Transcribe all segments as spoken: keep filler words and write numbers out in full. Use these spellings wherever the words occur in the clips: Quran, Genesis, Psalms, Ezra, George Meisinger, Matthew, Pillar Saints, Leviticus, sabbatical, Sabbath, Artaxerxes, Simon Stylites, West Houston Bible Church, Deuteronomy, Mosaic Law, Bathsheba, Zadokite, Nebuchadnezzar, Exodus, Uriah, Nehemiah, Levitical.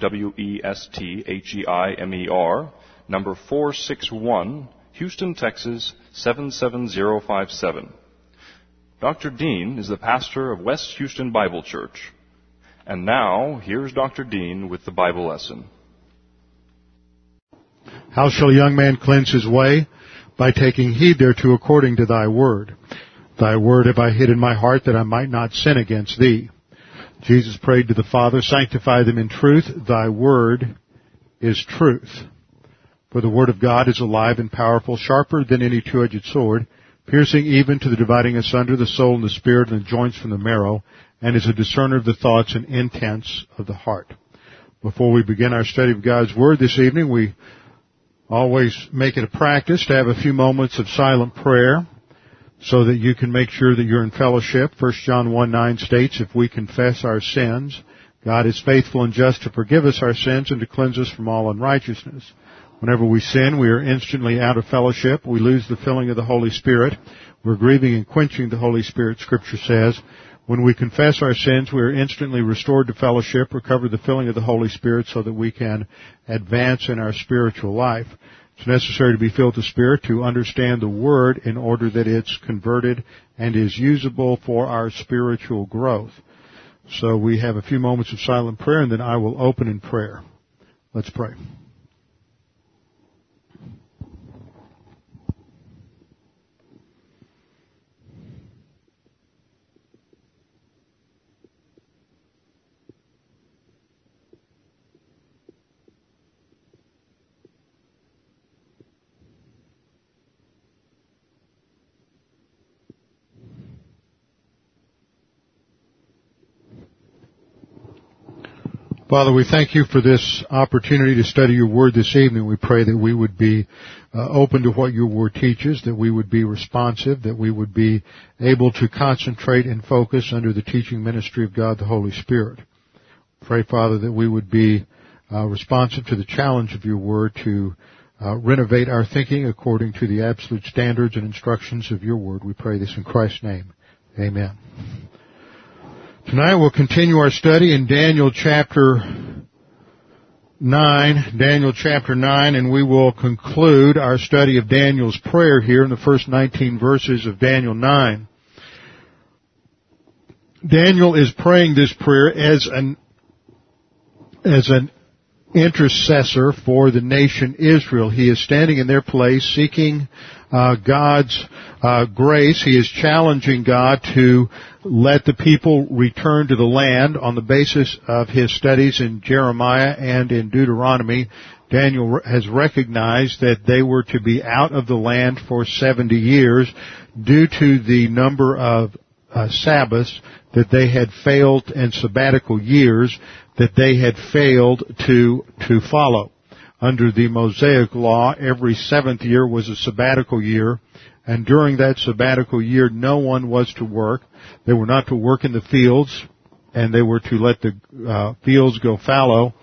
W E S T H E I M E R, number four six one, Houston, Texas, seven seven zero five seven. Doctor Dean is the pastor of West Houston Bible Church. And now, here's Doctor Dean with the Bible lesson. How shall a young man cleanse his way? By taking heed thereto according to thy word. Thy word have I hid in my heart, that I might not sin against thee. Jesus prayed to the Father, sanctify them in truth. Thy word is truth. For the word of God is alive and powerful, sharper than any two-edged sword, piercing even to the dividing asunder the soul and the spirit and the joints from the marrow, and is a discerner of the thoughts and intents of the heart. Before we begin our study of God's word this evening, we always make it a practice to have a few moments of silent prayer, so that you can make sure that you're in fellowship. First John one nine states, if we confess our sins, God is faithful and just to forgive us our sins and to cleanse us from all unrighteousness. Whenever we sin, we are instantly out of fellowship. We lose the filling of the Holy Spirit. We're grieving and quenching the Holy Spirit, Scripture says. When we confess our sins, we are instantly restored to fellowship, recover the filling of the Holy Spirit so that we can advance in our spiritual life. It's necessary to be filled with the Spirit to understand the Word in order that it's converted and is usable for our spiritual growth. So we have a few moments of silent prayer, and then I will open in prayer. Let's pray. Father, we thank you for this opportunity to study your word this evening. We pray that we would be uh, open to what your word teaches, that we would be responsive, that we would be able to concentrate and focus under the teaching ministry of God the Holy Spirit. Pray, Father, that we would be uh, responsive to the challenge of your word to uh, renovate our thinking according to the absolute standards and instructions of your word. We pray this in Christ's name. Amen. Tonight we'll continue our study in Daniel chapter nine, Daniel chapter nine, and we will conclude our study of Daniel's prayer here in the first nineteen verses of Daniel nine. Daniel is praying this prayer as an, as an intercessor for the nation Israel. He is standing in their place seeking Uh, God's uh, grace. He is challenging God to let the people return to the land on the basis of his studies in Jeremiah and in Deuteronomy. Daniel has recognized that they were to be out of the land for seventy years due to the number of uh, Sabbaths that they had failed and sabbatical years that they had failed to to follow. Under the Mosaic Law, every seventh year was a sabbatical year, and during that sabbatical year, no one was to work. They were not to work in the fields, and they were to let the uh, fields go fallow,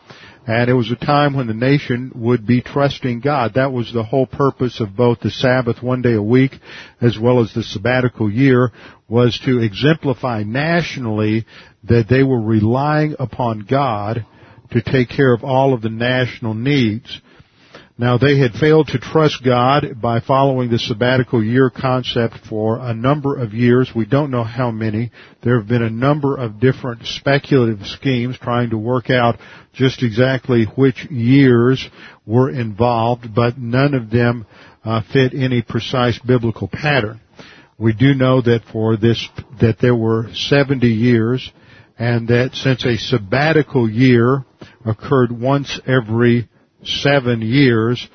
and it was a time when the nation would be trusting God. That was the whole purpose of both the Sabbath, one day a week, as well as the sabbatical year, was to exemplify nationally that they were relying upon God to take care of all of the national needs. Now, they had failed to trust God by following the sabbatical year concept for a number of years. We don't know how many. There have been a number of different speculative schemes trying to work out just exactly which years were involved, but none of them uh, fit any precise biblical pattern. We do know that for this, that there were seventy years, and that since a sabbatical year occurred once every seven years,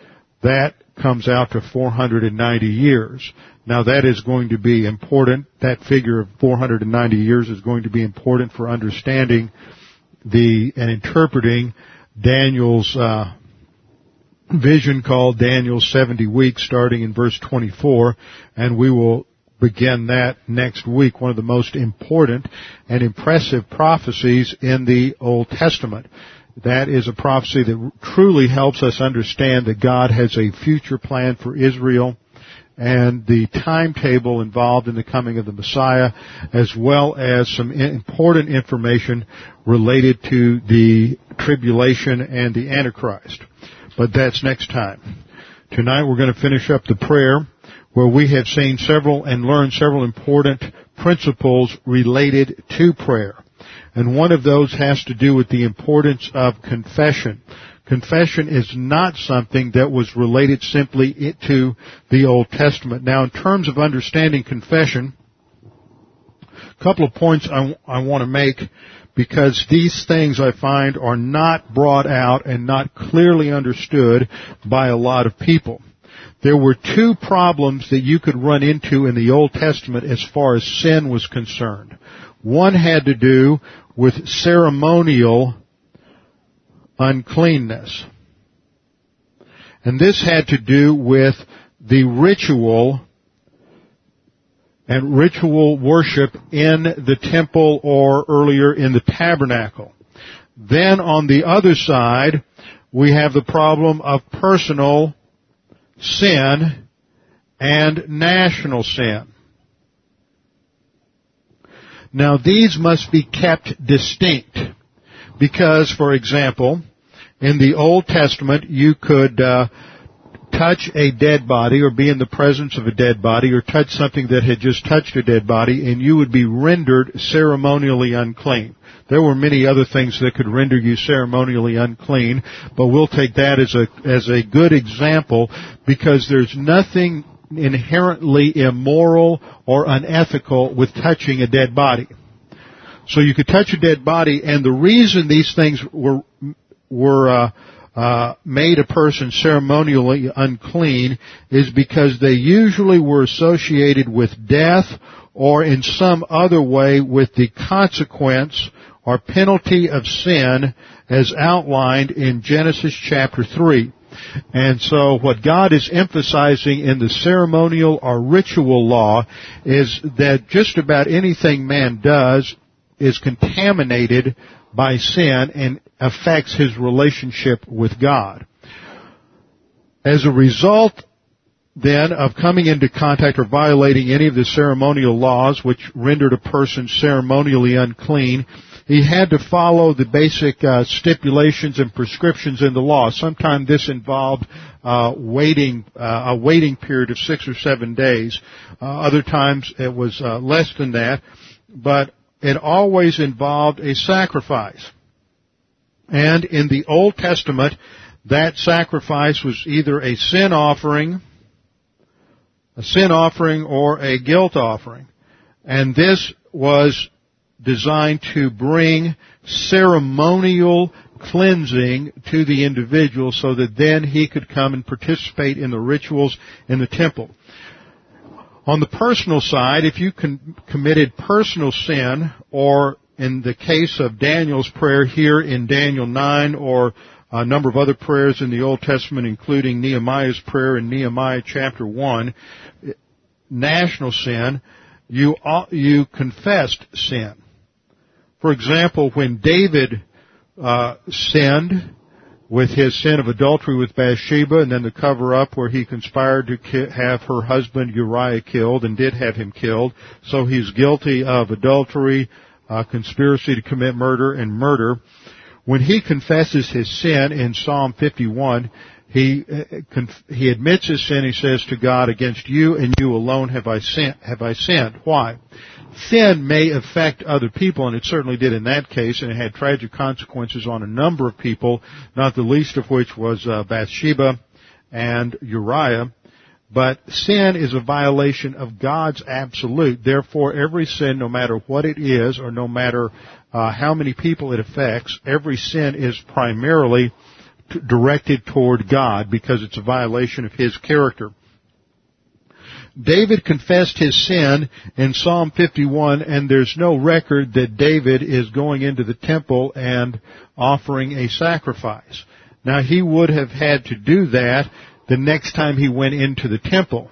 that comes out to four hundred ninety years. Now, that is going to be important. That figure of four hundred ninety years is going to be important for understanding the and interpreting Daniel's uh, vision called Daniel's seventy weeks, starting in verse twenty-four, and we will begin that next week, one of the most important and impressive prophecies in the Old Testament. That is a prophecy that truly helps us understand that God has a future plan for Israel and the timetable involved in the coming of the Messiah, as well as some important information related to the tribulation and the Antichrist. But that's next time. Tonight we're going to finish up the prayer, where we have seen several and learned several important principles related to prayer. And one of those has to do with the importance of confession. Confession is not something that was related simply to the Old Testament. Now, in terms of understanding confession, a couple of points I, I want to make, because these things, I find, are not brought out and not clearly understood by a lot of people. There were two problems that you could run into in the Old Testament as far as sin was concerned. One had to do with ceremonial uncleanness. And this had to do with the ritual and ritual worship in the temple or earlier in the tabernacle. Then on the other side, we have the problem of personal sin and national sin. Now, these must be kept distinct because, for example, in the Old Testament, you could uh, touch a dead body or be in the presence of a dead body or touch something that had just touched a dead body, and you would be rendered ceremonially unclean. There were many other things that could render you ceremonially unclean, but we'll take that as a as a good example, because there's nothing inherently immoral or unethical with touching a dead body. So you could touch a dead body, and the reason these things were were uh, uh made a person ceremonially unclean is because they usually were associated with death or in some other way with the consequence or penalty of sin as outlined in Genesis chapter three. And so what God is emphasizing in the ceremonial or ritual law is that just about anything man does is contaminated by sin and affects his relationship with God. As a result, then, of coming into contact or violating any of the ceremonial laws which rendered a person ceremonially unclean, he had to follow the basic uh, stipulations and prescriptions in the law. Sometimes this involved uh, waiting, uh, a waiting period of six or seven days. Uh, other times it was uh, less than that, but it always involved a sacrifice. And in the Old Testament, that sacrifice was either a sin offering, a sin offering or a guilt offering. And this was designed to bring ceremonial cleansing to the individual so that then he could come and participate in the rituals in the temple. On the personal side, if you committed personal sin, or in the case of Daniel's prayer here in Daniel nine, or a number of other prayers in the Old Testament, including Nehemiah's prayer in Nehemiah chapter one, national sin, you you confessed sin. For example, when David uh sinned with his sin of adultery with Bathsheba and then the cover-up where he conspired to ki- have her husband Uriah killed and did have him killed, so he's guilty of adultery, uh, conspiracy to commit murder, and murder. When he confesses his sin in Psalm fifty-one, he uh, conf- he admits his sin. He says to God, "Against you and you alone have I sinned." Have I sinned? Why? Sin may affect other people, and it certainly did in that case, and it had tragic consequences on a number of people, not the least of which was uh, Bathsheba and Uriah. But sin is a violation of God's absolute. Therefore, every sin, no matter what it is or no matter uh, how many people it affects, every sin is primarily t- directed toward God because it's a violation of His character. David confessed his sin in Psalm fifty-one, and there's no record that David is going into the temple and offering a sacrifice. Now, he would have had to do that the next time he went into the temple.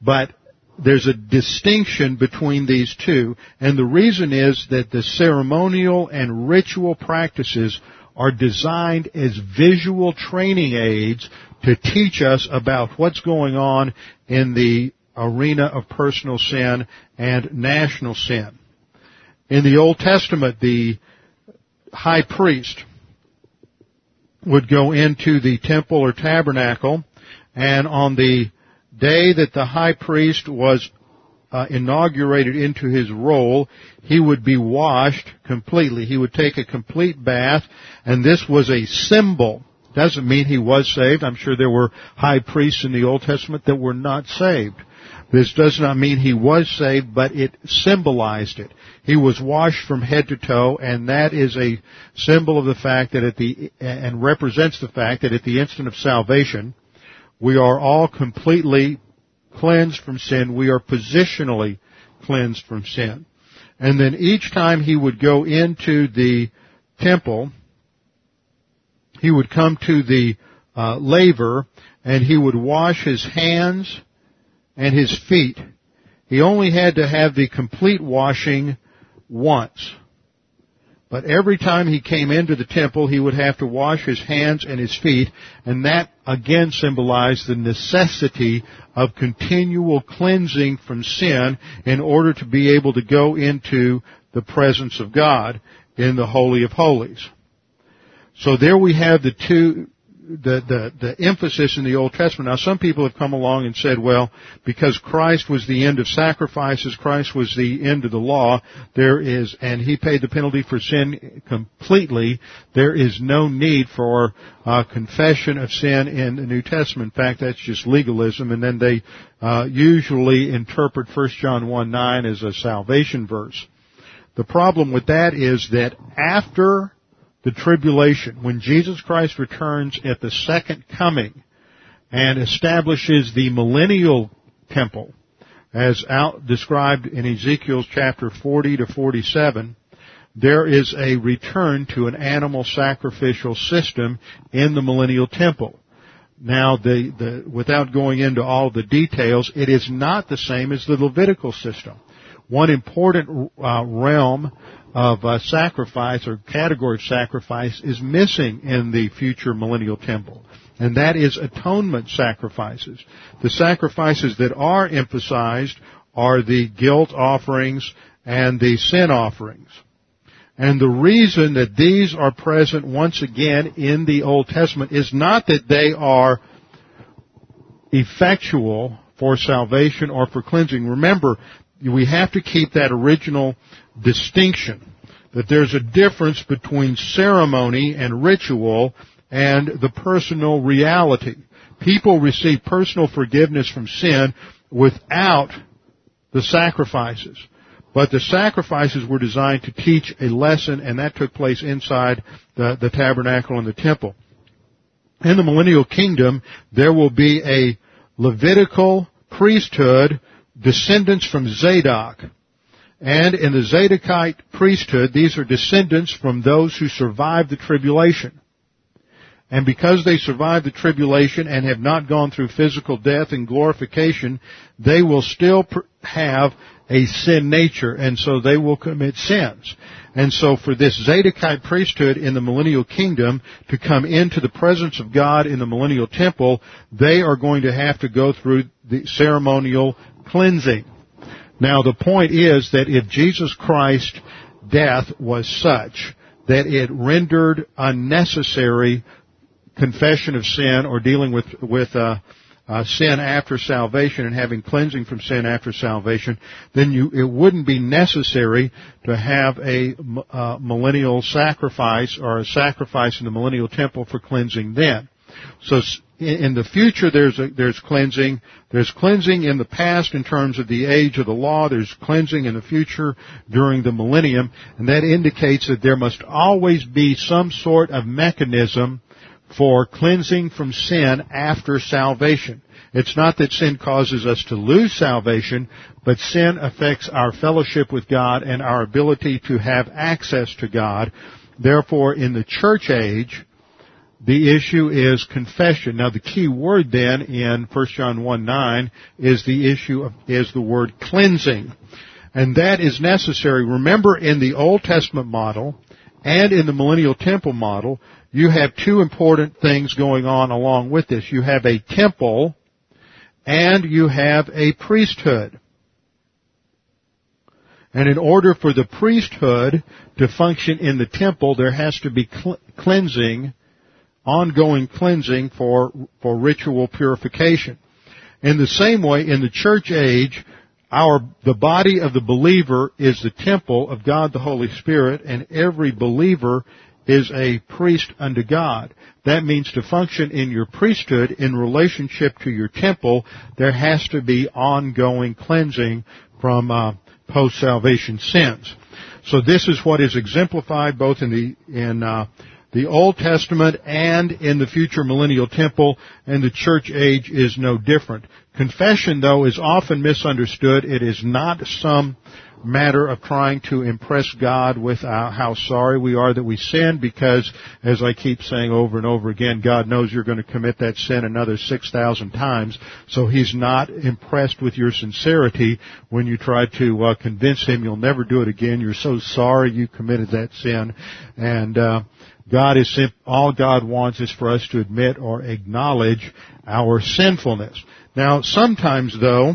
But there's a distinction between these two, and the reason is that the ceremonial and ritual practices are designed as visual training aids to teach us about what's going on in the arena of personal sin and national sin. In the Old Testament, the high priest would go into the temple or tabernacle, and on the day that the high priest was uh, inaugurated into his role, he would be washed completely. He would take a complete bath, and this was a symbol. Doesn't mean he was saved. I'm sure there were high priests in the Old Testament that were not saved. This does not mean he was saved, but it symbolized it. He was washed from head to toe, and that is a symbol of the fact that at the, and represents the fact that at the instant of salvation, we are all completely cleansed from sin. We are positionally cleansed from sin. And then each time he would go into the temple, he would come to the uh, laver, and he would wash his hands and his feet. He only had to have the complete washing once. But every time he came into the temple, he would have to wash his hands and his feet, and that again symbolized the necessity of continual cleansing from sin in order to be able to go into the presence of God in the Holy of Holies. So there we have the two... The, the, the emphasis in the Old Testament. Now, some people have come along and said, well, because Christ was the end of sacrifices, Christ was the end of the law, there is, and he paid the penalty for sin completely, there is no need for uh, confession of sin in the New Testament. In fact, that's just legalism, and then they uh, usually interpret First John one nine as a salvation verse. The problem with that is that after the tribulation, when Jesus Christ returns at the second coming and establishes the millennial temple, as out described in Ezekiel chapter forty to forty-seven, there is a return to an animal sacrificial system in the millennial temple. Now, the, the, without going into all the details, it is not the same as the Levitical system. One important uh, realm of uh, sacrifice or category of sacrifice is missing in the future millennial temple, and that is atonement sacrifices. The sacrifices that are emphasized are the guilt offerings and the sin offerings. And the reason that these are present once again in the Old Testament is not that they are effectual for salvation or for cleansing. Remember, we have to keep that original distinction, that there's a difference between ceremony and ritual and the personal reality. People receive personal forgiveness from sin without the sacrifices. But the sacrifices were designed to teach a lesson, and that took place inside the, the tabernacle and the temple. In the millennial kingdom, there will be a Levitical priesthood, descendants from Zadok, and in the Zadokite priesthood, these are descendants from those who survived the tribulation. And because they survived the tribulation and have not gone through physical death and glorification, they will still have a sin nature, and so they will commit sins. And so for this Zadokite priesthood in the millennial kingdom to come into the presence of God in the millennial temple, they are going to have to go through the ceremonial cleansing. Now, the point is that if Jesus Christ's death was such that it rendered unnecessary confession of sin or dealing with, with uh, uh, sin after salvation and having cleansing from sin after salvation, then you, it wouldn't be necessary to have a uh, millennial sacrifice or a sacrifice in the millennial temple for cleansing then. So in the future, there's a, there's cleansing. There's cleansing in the past in terms of the age of the law. There's cleansing in the future during the millennium. And that indicates that there must always be some sort of mechanism for cleansing from sin after salvation. It's not that sin causes us to lose salvation, but sin affects our fellowship with God and our ability to have access to God. Therefore, in the church age, The issue is confession. Now, the key word then in First John one nine is the issue of, is the word cleansing. And that is necessary. Remember, in the Old Testament model and in the millennial temple model, you have two important things going on along with this. You have a temple and you have a priesthood. And in order for the priesthood to function in the temple, there has to be cleansing, ongoing cleansing for for ritual purification. In the same way, in the church age, our the body of the believer is the temple of God the Holy Spirit, and every believer is a priest unto God. That means to function in your priesthood in relationship to your temple, there has to be ongoing cleansing from uh, post-salvation sins. So this is what is exemplified both in the in uh, the Old Testament and in the future millennial temple, and the church age is no different. Confession, though, is often misunderstood. It is not some matter of trying to impress God with uh, how sorry we are that we sinned, because, as I keep saying over and over again, God knows you're going to commit that sin another six thousand times, so He's not impressed with your sincerity when you try to uh, convince Him you'll never do it again. You're so sorry you committed that sin, and uh, God is simp- all God wants is for us to admit or acknowledge our sinfulness. Now, sometimes, though,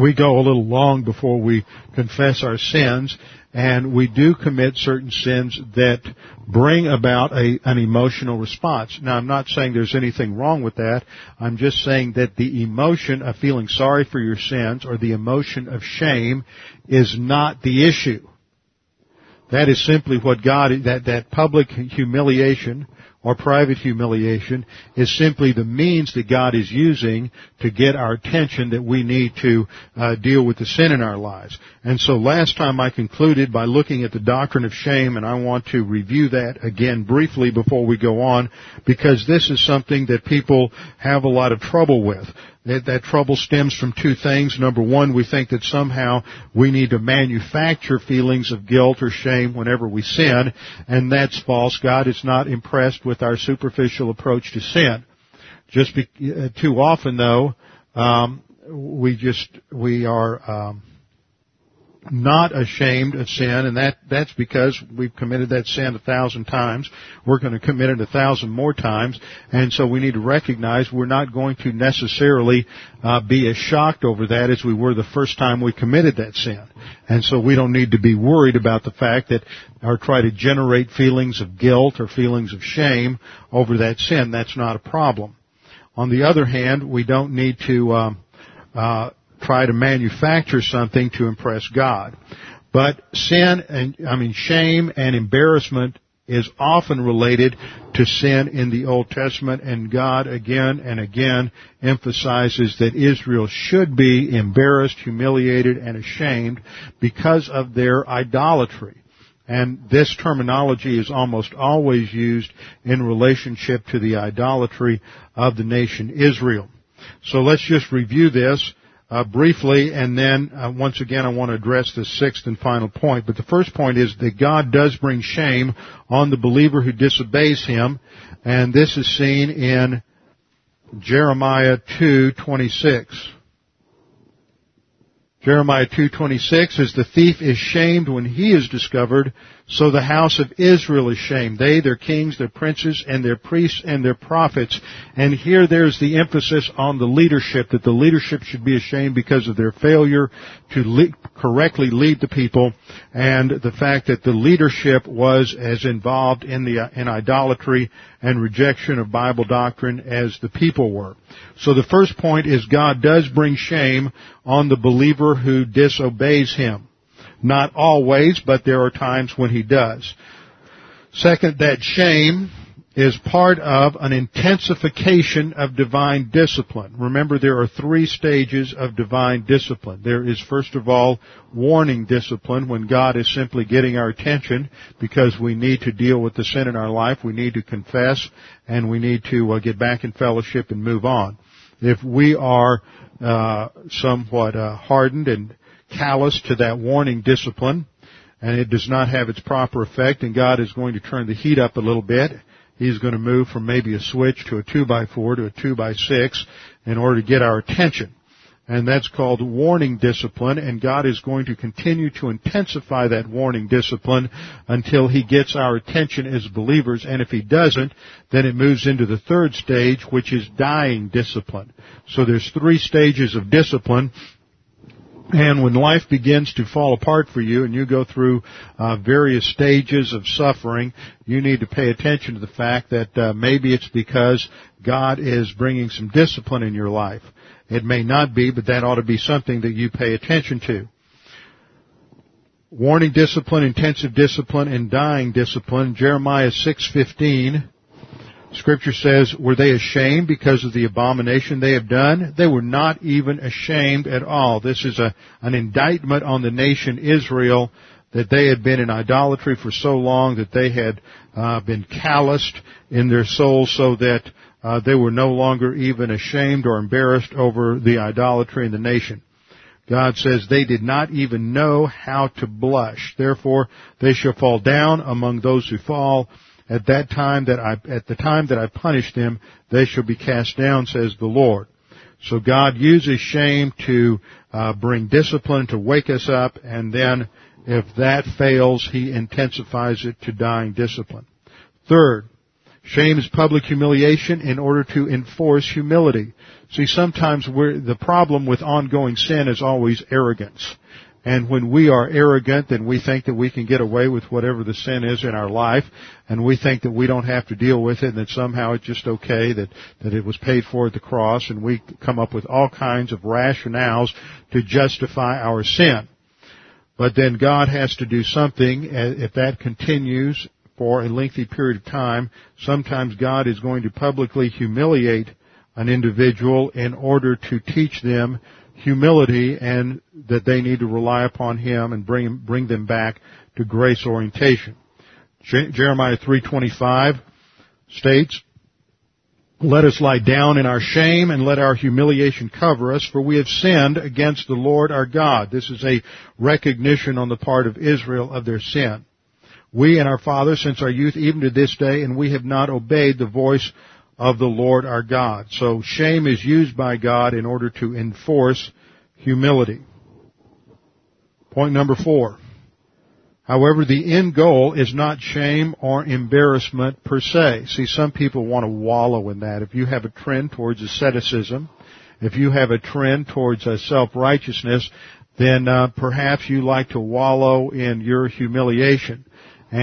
we go a little long before we confess our sins, and we do commit certain sins that bring about a, an emotional response. Now, I'm not saying there's anything wrong with that. I'm just saying that the emotion of feeling sorry for your sins or the emotion of shame is not the issue. That is simply what God, that, that public humiliation or private humiliation is simply the means that God is using to get our attention that we need to uh, deal with the sin in our lives. And so last time I concluded by looking at the doctrine of shame, and I want to review that again briefly before we go on, because this is something that people have a lot of trouble with. That, that trouble stems from two things. Number one, we think that somehow we need to manufacture feelings of guilt or shame whenever we sin, and that's false. God is not impressed with our superficial approach to sin. Just be, uh, too often, though, um, we just we are um, not ashamed of sin, and that that's because we've committed that sin a thousand times. We're going to commit it a thousand more times, and so we need to recognize we're not going to necessarily uh, be as shocked over that as we were the first time we committed that sin. And so we don't need to be worried about the fact that or try to generate feelings of guilt or feelings of shame over that sin. That's not a problem. On the other hand, we don't need to um, uh try to manufacture something to impress God. But sin, and I mean shame and embarrassment is often related to sin in the Old Testament, and God again and again emphasizes that Israel should be embarrassed, humiliated, and ashamed because of their idolatry. And this terminology is almost always used in relationship to the idolatry of the nation Israel. So let's just review this Uh, briefly, and then uh, once again I want to address the sixth and final point. But the first point is that God does bring shame on the believer who disobeys Him, and this is seen in Jeremiah two twenty-six. Jeremiah two twenty-six is, "The thief is shamed when he is discovered, so the house of Israel is shamed, they, their kings, their princes, and their priests, and their prophets." And here there's the emphasis on the leadership, that the leadership should be ashamed because of their failure to le- correctly lead the people, and the fact that the leadership was as involved in the in idolatry and rejection of Bible doctrine as the people were. So the first point is God does bring shame on the believer who disobeys Him. Not always, but there are times when He does. Second, that shame is part of an intensification of divine discipline. Remember, there are three stages of divine discipline. There is, first of all, warning discipline, when God is simply getting our attention because we need to deal with the sin in our life. We need to confess, and we need to uh, get back in fellowship and move on. If we are Uh, somewhat uh, hardened and callous to that warning discipline, and it does not have its proper effect, and God is going to turn the heat up a little bit He's going to move from maybe a switch to a two by four to a two by six in order to get our attention. And that's called warning discipline, and God is going to continue to intensify that warning discipline until He gets our attention as believers. And if He doesn't, then it moves into the third stage, which is dying discipline. So there's three stages of discipline. And when life begins to fall apart for you and you go through uh, various stages of suffering, you need to pay attention to the fact that uh, maybe it's because God is bringing some discipline in your life. It may not be, but that ought to be something that you pay attention to. Warning discipline, intensive discipline, and dying discipline. Jeremiah six fifteen, Scripture says, "Were they ashamed because of the abomination they have done? They were not even ashamed at all." This is a, an indictment on the nation Israel that they had been in idolatry for so long that they had uh, been calloused in their soul so that Uh, they were no longer even ashamed or embarrassed over the idolatry in the nation. God says they did not even know how to blush. Therefore, they shall fall down among those who fall. At that time that I, at the time that I punish them, they shall be cast down, says the Lord. So God uses shame to uh, bring discipline, to wake us up, and then if that fails, He intensifies it to dying discipline. Third, shame is public humiliation in order to enforce humility. See, sometimes we're, the problem with ongoing sin is always arrogance. And when we are arrogant, then we think that we can get away with whatever the sin is in our life, and we think that we don't have to deal with it, and that somehow it's just okay, that, that it was paid for at the cross, and we come up with all kinds of rationales to justify our sin. But then God has to do something if that continues for a lengthy period of time. Sometimes God is going to publicly humiliate an individual in order to teach them humility and that they need to rely upon Him and bring bring them back to grace orientation. Jeremiah three twenty-five states, "Let us lie down in our shame and let our humiliation cover us, for we have sinned against the Lord our God." This is a recognition on the part of Israel of their sin. "We and our fathers since our youth, even to this day, and we have not obeyed the voice of the Lord our God." So shame is used by God in order to enforce humility. Point number four. However, the end goal is not shame or embarrassment per se. See, some people want to wallow in that. If you have a trend towards asceticism, if you have a trend towards uh, self-righteousness, then uh, perhaps you like to wallow in your humiliation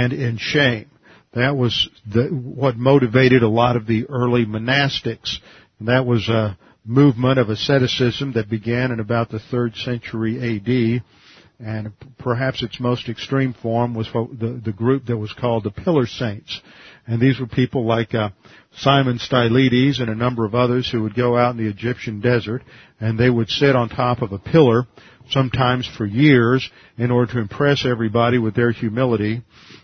and in shame. That was the, what motivated a lot of the early monastics. And that was a movement of asceticism that began in about the third century A D, and perhaps its most extreme form was the, the group that was called the Pillar Saints. And these were people like uh, Simon Stylites and a number of others who would go out in the Egyptian desert, and they would sit on top of a pillar, sometimes for years, in order to impress everybody with their humility.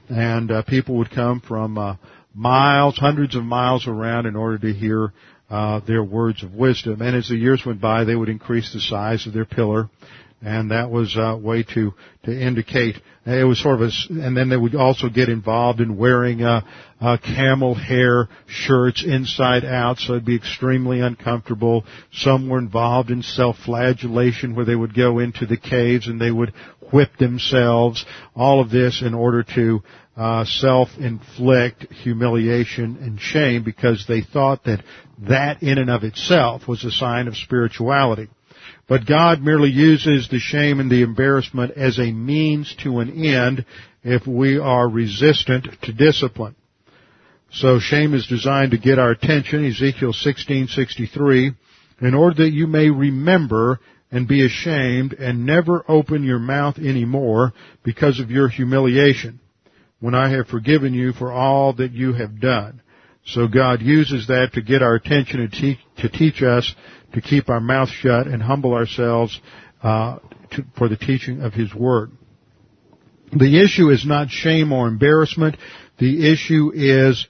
And uh, people would come from uh, miles, hundreds of miles around in order to hear uh, their words of wisdom. And as the years went by, they would increase the size of their pillar, and that was a way to, to indicate. It was sort of a, and then they would also get involved in wearing uh, uh, camel hair shirts inside out, so it'd be extremely uncomfortable. Some were involved in self-flagellation, where they would go into the caves and they would whip themselves. All of this in order to uh, self-inflict humiliation and shame, because they thought that that in and of itself was a sign of spirituality. But God merely uses the shame and the embarrassment as a means to an end if we are resistant to discipline. So shame is designed to get our attention, Ezekiel sixteen sixty-three, "In order that you may remember and be ashamed and never open your mouth anymore because of your humiliation, when I have forgiven you for all that you have done." So God uses that to get our attention and te- to teach us to keep our mouth shut and humble ourselves uh, to, for the teaching of His Word. The issue is not shame or embarrassment. The issue is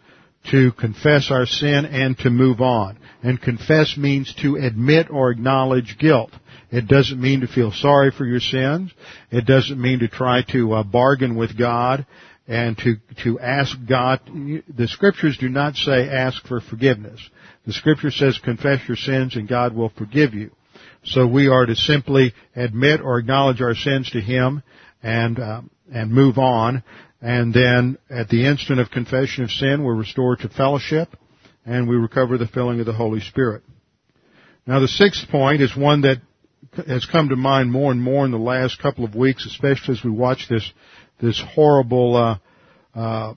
to confess our sin and to move on. And confess means to admit or acknowledge guilt. It doesn't mean to feel sorry for your sins. It doesn't mean to try to uh, bargain with God. and to to ask God. The Scriptures do not say ask for forgiveness. The Scripture says confess your sins and God will forgive you. So we are to simply admit or acknowledge our sins to Him and um, and move on. And then at the instant of confession of sin, we're restored to fellowship and we recover the filling of the Holy Spirit. Now the sixth point is one that has come to mind more and more in the last couple of weeks, especially as we watch this this horrible uh, uh,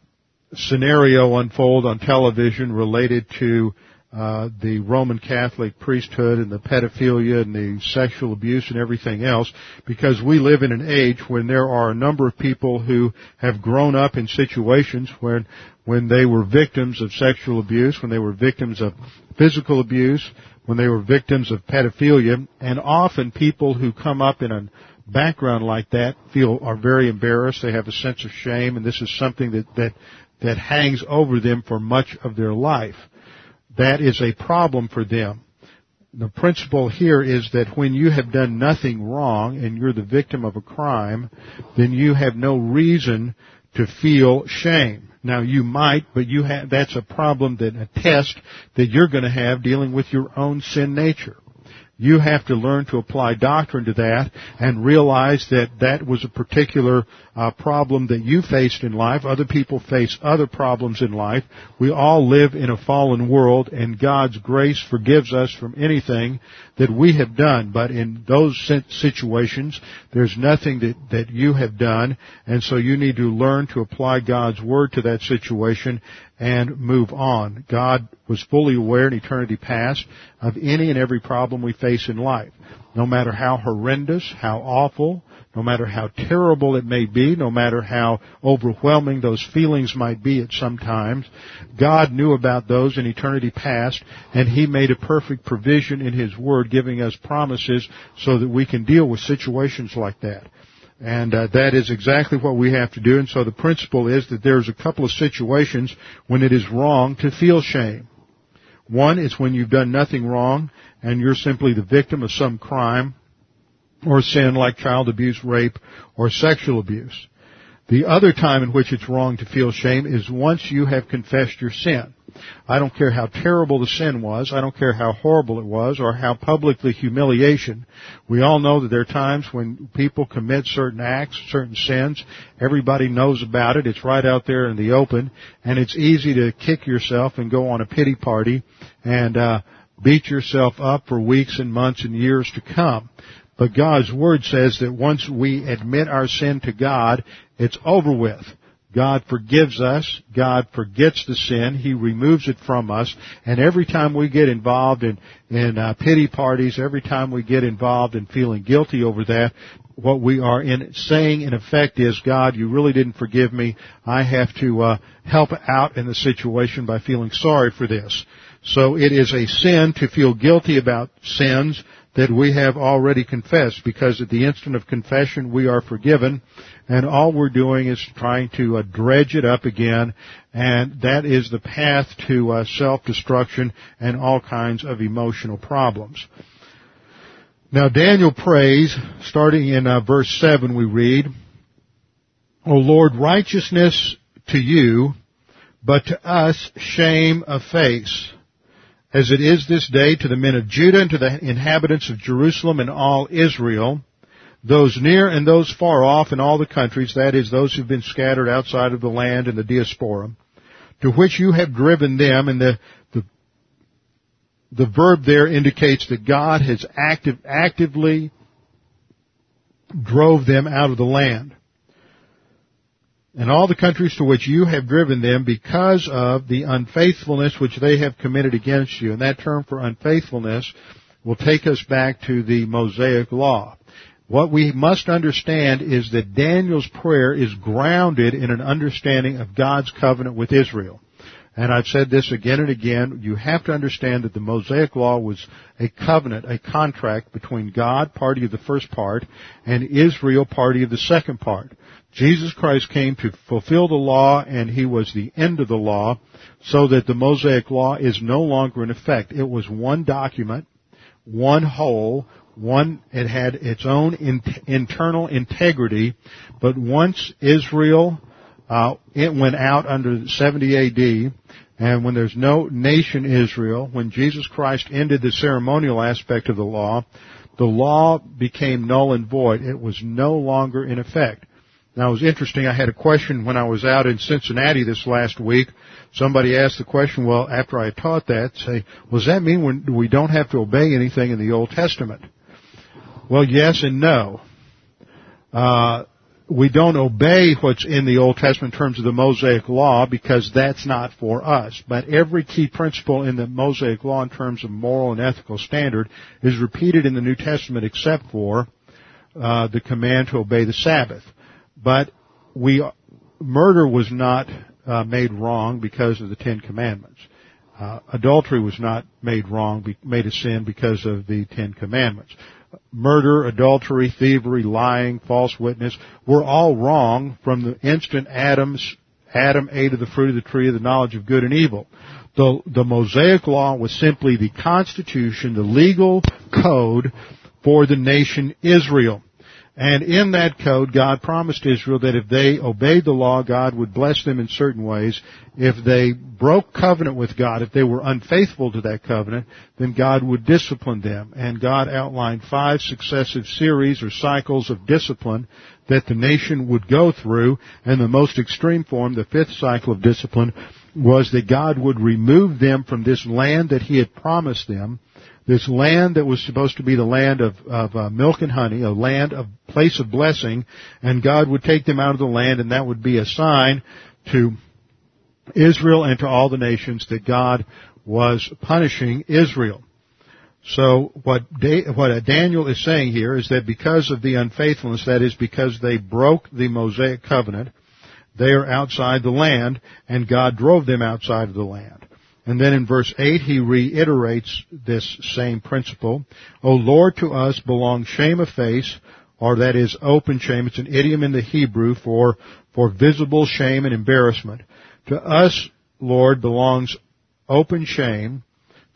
scenario unfold on television related to uh, the Roman Catholic priesthood and the pedophilia and the sexual abuse and everything else, because we live in an age when there are a number of people who have grown up in situations when when they were victims of sexual abuse, when they were victims of physical abuse, when they were victims of pedophilia, and often people who come up in a background like that feel are very embarrassed. They have a sense of shame, and this is something that that that hangs over them for much of their life. That is a problem for them. The principle here is that when you have done nothing wrong and you're the victim of a crime, then you have no reason to feel shame. Now you might, but you have, that's a problem, that a test that you're going to have dealing with your own sin nature. You have to learn to apply doctrine to that and realize that that was a particular uh, problem that you faced in life. Other people face other problems in life. We all live in a fallen world, and God's grace forgives us from anything that we have done. But in those situations, there's nothing that, that you have done, and so you need to learn to apply God's word to that situation and move on. God was fully aware in eternity past of any and every problem we face in life. No matter how horrendous, how awful, no matter how terrible it may be, no matter how overwhelming those feelings might be at some times, God knew about those in eternity past, and He made a perfect provision in His Word, giving us promises so that we can deal with situations like that. And uh, that is exactly what we have to do. And so the principle is that there's a couple of situations when it is wrong to feel shame. One is when you've done nothing wrong and you're simply the victim of some crime or sin like child abuse, rape, or sexual abuse. The other time in which it's wrong to feel shame is once you have confessed your sin. I don't care how terrible the sin was. I don't care how horrible it was or how public the humiliation. We all know that there are times when people commit certain acts, certain sins. Everybody knows about it. It's right out there in the open. And it's easy to kick yourself and go on a pity party and uh, beat yourself up for weeks and months and years to come. But God's Word says that once we admit our sin to God, it's over with. God forgives us, God forgets the sin, He removes it from us, and every time we get involved in, in uh, pity parties, every time we get involved in feeling guilty over that, what we are in saying in effect is, God, you really didn't forgive me, I have to uh, help out in the situation by feeling sorry for this. So it is a sin to feel guilty about sins that we have already confessed, because at the instant of confession we are forgiven, and all we're doing is trying to uh, dredge it up again, and that is the path to uh, self-destruction and all kinds of emotional problems. Now Daniel prays, starting in uh, verse seven we read, O Lord, righteousness to you, but to us shame of face. As it is this day to the men of Judah and to the inhabitants of Jerusalem and all Israel, those near and those far off in all the countries, that is, those who have been scattered outside of the land and the diaspora, to which you have driven them, and the, the, the verb there indicates that God has active, actively drove them out of the land. And all the countries to which you have driven them, because of the unfaithfulness which they have committed against you. And that term for unfaithfulness will take us back to the Mosaic Law. What we must understand is that Daniel's prayer is grounded in an understanding of God's covenant with Israel. And I've said this again and again, you have to understand that the Mosaic Law was a covenant, a contract between God, party of the first part, and Israel, party of the second part. Jesus Christ came to fulfill the law, and He was the end of the law, so that the Mosaic Law is no longer in effect. It was one document, one whole, one, it had its own in, internal integrity, but once Israel Uh, it went out under seventy A D, and when there's no nation Israel, when Jesus Christ ended the ceremonial aspect of the law, the law became null and void. It was no longer in effect. Now, it was interesting. I had a question when I was out in Cincinnati this last week. Somebody asked the question, well, after I taught that, say, well, does that mean we don't have to obey anything in the Old Testament? Well, yes and no. Uh, we don't obey what's in the Old Testament in terms of the Mosaic Law because that's not for us. But every key principle in the Mosaic Law in terms of moral and ethical standard is repeated in the New Testament except for uh, the command to obey the Sabbath. But we murder was not uh, made wrong because of the Ten Commandments. Uh, adultery was not made wrong, be, made a sin because of the Ten Commandments. Murder, adultery, thievery, lying, false witness were all wrong from the instant Adam's, Adam ate of the fruit of the tree of the knowledge of good and evil. The, the Mosaic Law was simply the constitution, the legal code for the nation Israel. And in that code, God promised Israel that if they obeyed the law, God would bless them in certain ways. If they broke covenant with God, if they were unfaithful to that covenant, then God would discipline them. And God outlined five successive series or cycles of discipline that the nation would go through. And the most extreme form, the fifth cycle of discipline, was that God would remove them from this land that He had promised them. This land that was supposed to be the land of, of uh, milk and honey, a land, a place of blessing, and God would take them out of the land, and that would be a sign to Israel and to all the nations that God was punishing Israel. So what da- what Daniel is saying here is that because of the unfaithfulness, that is because they broke the Mosaic covenant, they are outside the land, and God drove them outside of the land. And then in verse eight, he reiterates this same principle. O Lord, to us belong shame of face, or that is open shame. It's an idiom in the Hebrew for, for visible shame and embarrassment. To us, Lord, belongs open shame,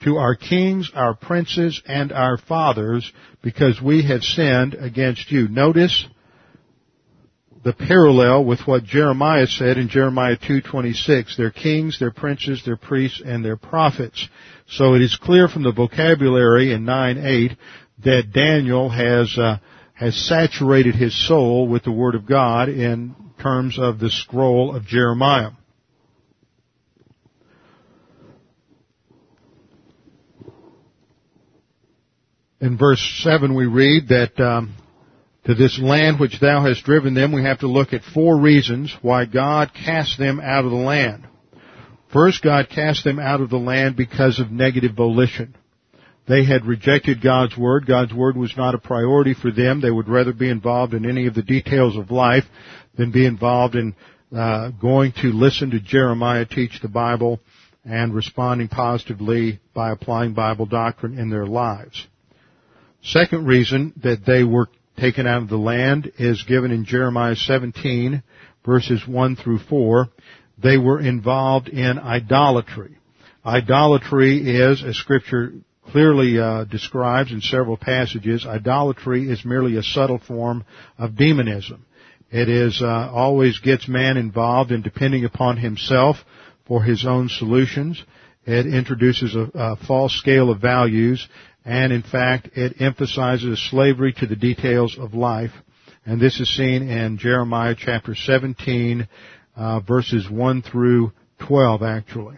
to our kings, our princes, and our fathers, because we have sinned against you. Notice the parallel with what Jeremiah said in Jeremiah two twenty-six, their kings, their princes, their priests, and their prophets. So it is clear from the vocabulary in nine eight that Daniel has uh, has saturated his soul with the Word of God in terms of the scroll of Jeremiah. In verse seven we read that Um, to this land which thou hast driven them, we have to look at four reasons why God cast them out of the land. First, God cast them out of the land because of negative volition. They had rejected God's Word. God's Word was not a priority for them. They would rather be involved in any of the details of life than be involved in uh, going to listen to Jeremiah teach the Bible and responding positively by applying Bible doctrine in their lives. Second reason that they were taken out of the land is given in Jeremiah seventeen, verses one through four. They were involved in idolatry. Idolatry is, as Scripture clearly uh, describes in several passages, idolatry is merely a subtle form of demonism. It is uh, always gets man involved in depending upon himself for his own solutions. It introduces a, a false scale of values. And, in fact, it emphasizes slavery to the details of life. And this is seen in Jeremiah chapter seventeen, uh, verses one through twelve, actually.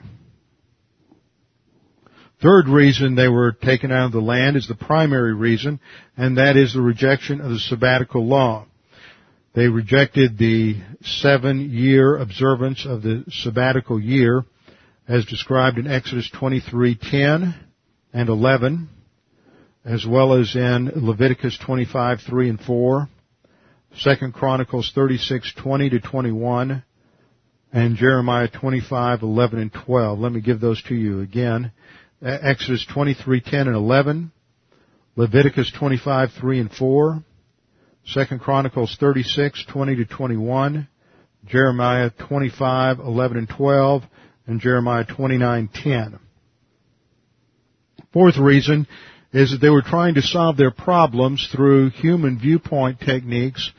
Third reason they were taken out of the land is the primary reason, and that is the rejection of the sabbatical law. They rejected the seven-year observance of the sabbatical year, as described in Exodus twenty-three, ten and eleven. As well as in Leviticus twenty-five, three and four, Second Chronicles thirty-six, twenty to twenty-one, and Jeremiah twenty-five, eleven and twelve. Let me give those to you again. Exodus twenty-three, ten and eleven, Leviticus twenty-five, three and four, Second Chronicles thirty-six, twenty to twenty-one, Jeremiah twenty-five, eleven and twelve, and Jeremiah twenty-nine, ten. Fourth reason is that they were trying to solve their problems through human viewpoint techniques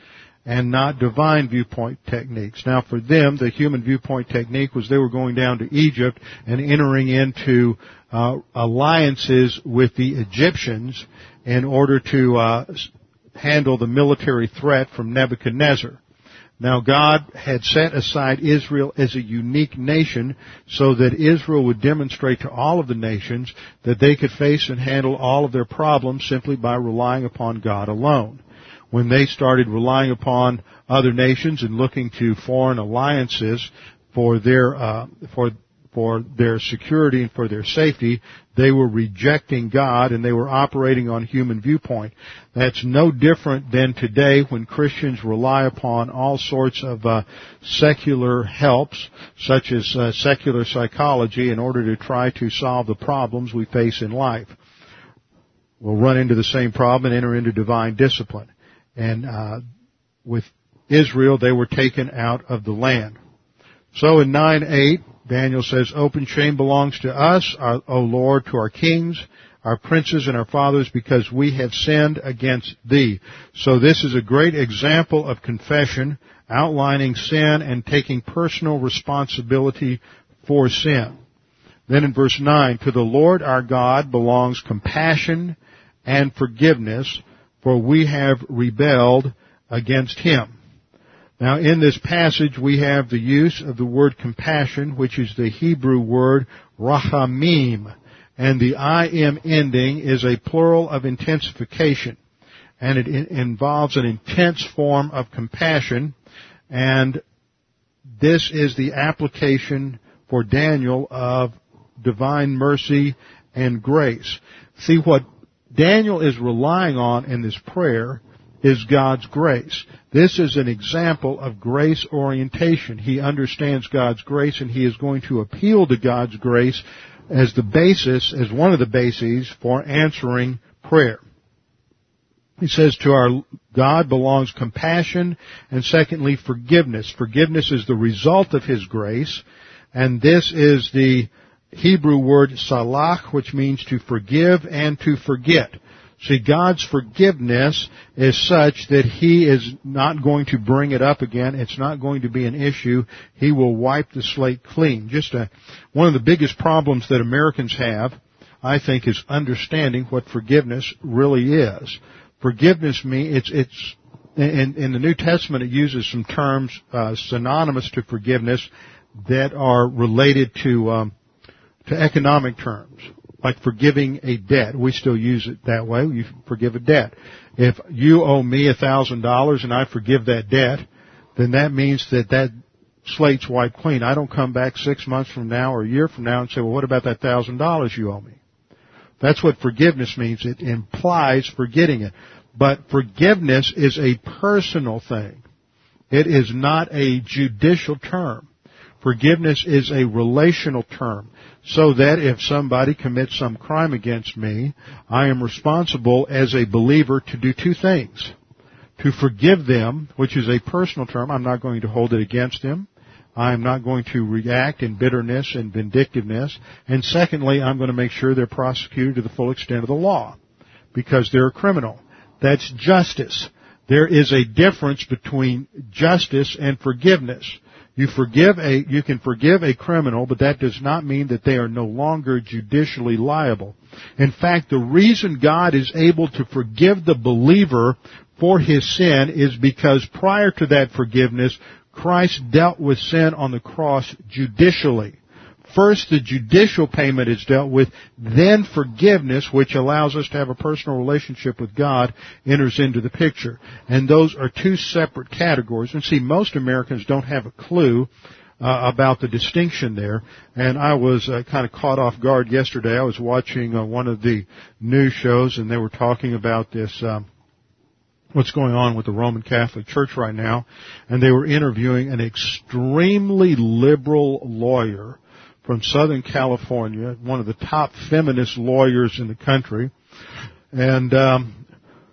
and not divine viewpoint techniques. Now, for them, the human viewpoint technique was they were going down to Egypt and entering into uh, alliances with the Egyptians in order to uh, handle the military threat from Nebuchadnezzar. Now, God had set aside Israel as a unique nation so that Israel would demonstrate to all of the nations that they could face and handle all of their problems simply by relying upon God alone. When they started relying upon other nations and looking to foreign alliances for their uh, for for their security and for their safety, they were rejecting God and they were operating on human viewpoint. That's no different than today when Christians rely upon all sorts of uh, secular helps, such as uh, secular psychology, in order to try to solve the problems we face in life. We'll run into the same problem and enter into divine discipline. And uh, with Israel, they were taken out of the land. So in nine eight, Daniel says, open shame belongs to us, our, O Lord, to our kings, our princes, and our fathers, because we have sinned against thee. So this is a great example of confession, outlining sin and taking personal responsibility for sin. Then in verse nine, to the Lord our God belongs compassion and forgiveness, for we have rebelled against him. Now, in this passage, we have the use of the word compassion, which is the Hebrew word rahamim, and the im ending is a plural of intensification, and it involves an intense form of compassion, and this is the application for Daniel of divine mercy and grace. See, what Daniel is relying on in this prayer is God's grace. This is an example of grace orientation. He understands God's grace, and he is going to appeal to God's grace as the basis, as one of the bases for answering prayer. He says, to our God belongs compassion, and secondly, forgiveness. Forgiveness is the result of his grace, and this is the Hebrew word salach, which means to forgive and to forget. See, God's forgiveness is such that he is not going to bring it up again. It's not going to be an issue. He will wipe the slate clean. Just a, one of the biggest problems that Americans have, I think, is understanding what forgiveness really is. Forgiveness means, it's, it's, in, in the New Testament it uses some terms uh, synonymous to forgiveness that are related to, um, to economic terms. Like forgiving a debt. We still use it that way. You forgive a debt. If you owe me one thousand dollars and I forgive that debt, then that means that that slate's wiped clean. I don't come back six months from now or a year from now and say, well, what about that one thousand dollars you owe me? That's what forgiveness means. It implies forgetting it. But forgiveness is a personal thing. It is not a judicial term. Forgiveness is a relational term, so that if somebody commits some crime against me, I am responsible as a believer to do two things. To forgive them, which is a personal term. I'm not going to hold it against them. I am not going to react in bitterness and vindictiveness. And secondly, I'm going to make sure they're prosecuted to the full extent of the law, because they're a criminal. That's justice. There is a difference between justice and forgiveness. You forgive a, you can forgive a criminal, but that does not mean that they are no longer judicially liable. In fact, the reason God is able to forgive the believer for his sin is because prior to that forgiveness, Christ dealt with sin on the cross judicially. First, the judicial payment is dealt with, then forgiveness, which allows us to have a personal relationship with God, enters into the picture. And those are two separate categories. And see, most Americans don't have a clue uh, about the distinction there. And I was uh, kind of caught off guard yesterday. I was watching uh, one of the news shows, and they were talking about this, um, what's going on with the Roman Catholic Church right now. And they were interviewing an extremely liberal lawyer from Southern California, one of the top feminist lawyers in the country. And um,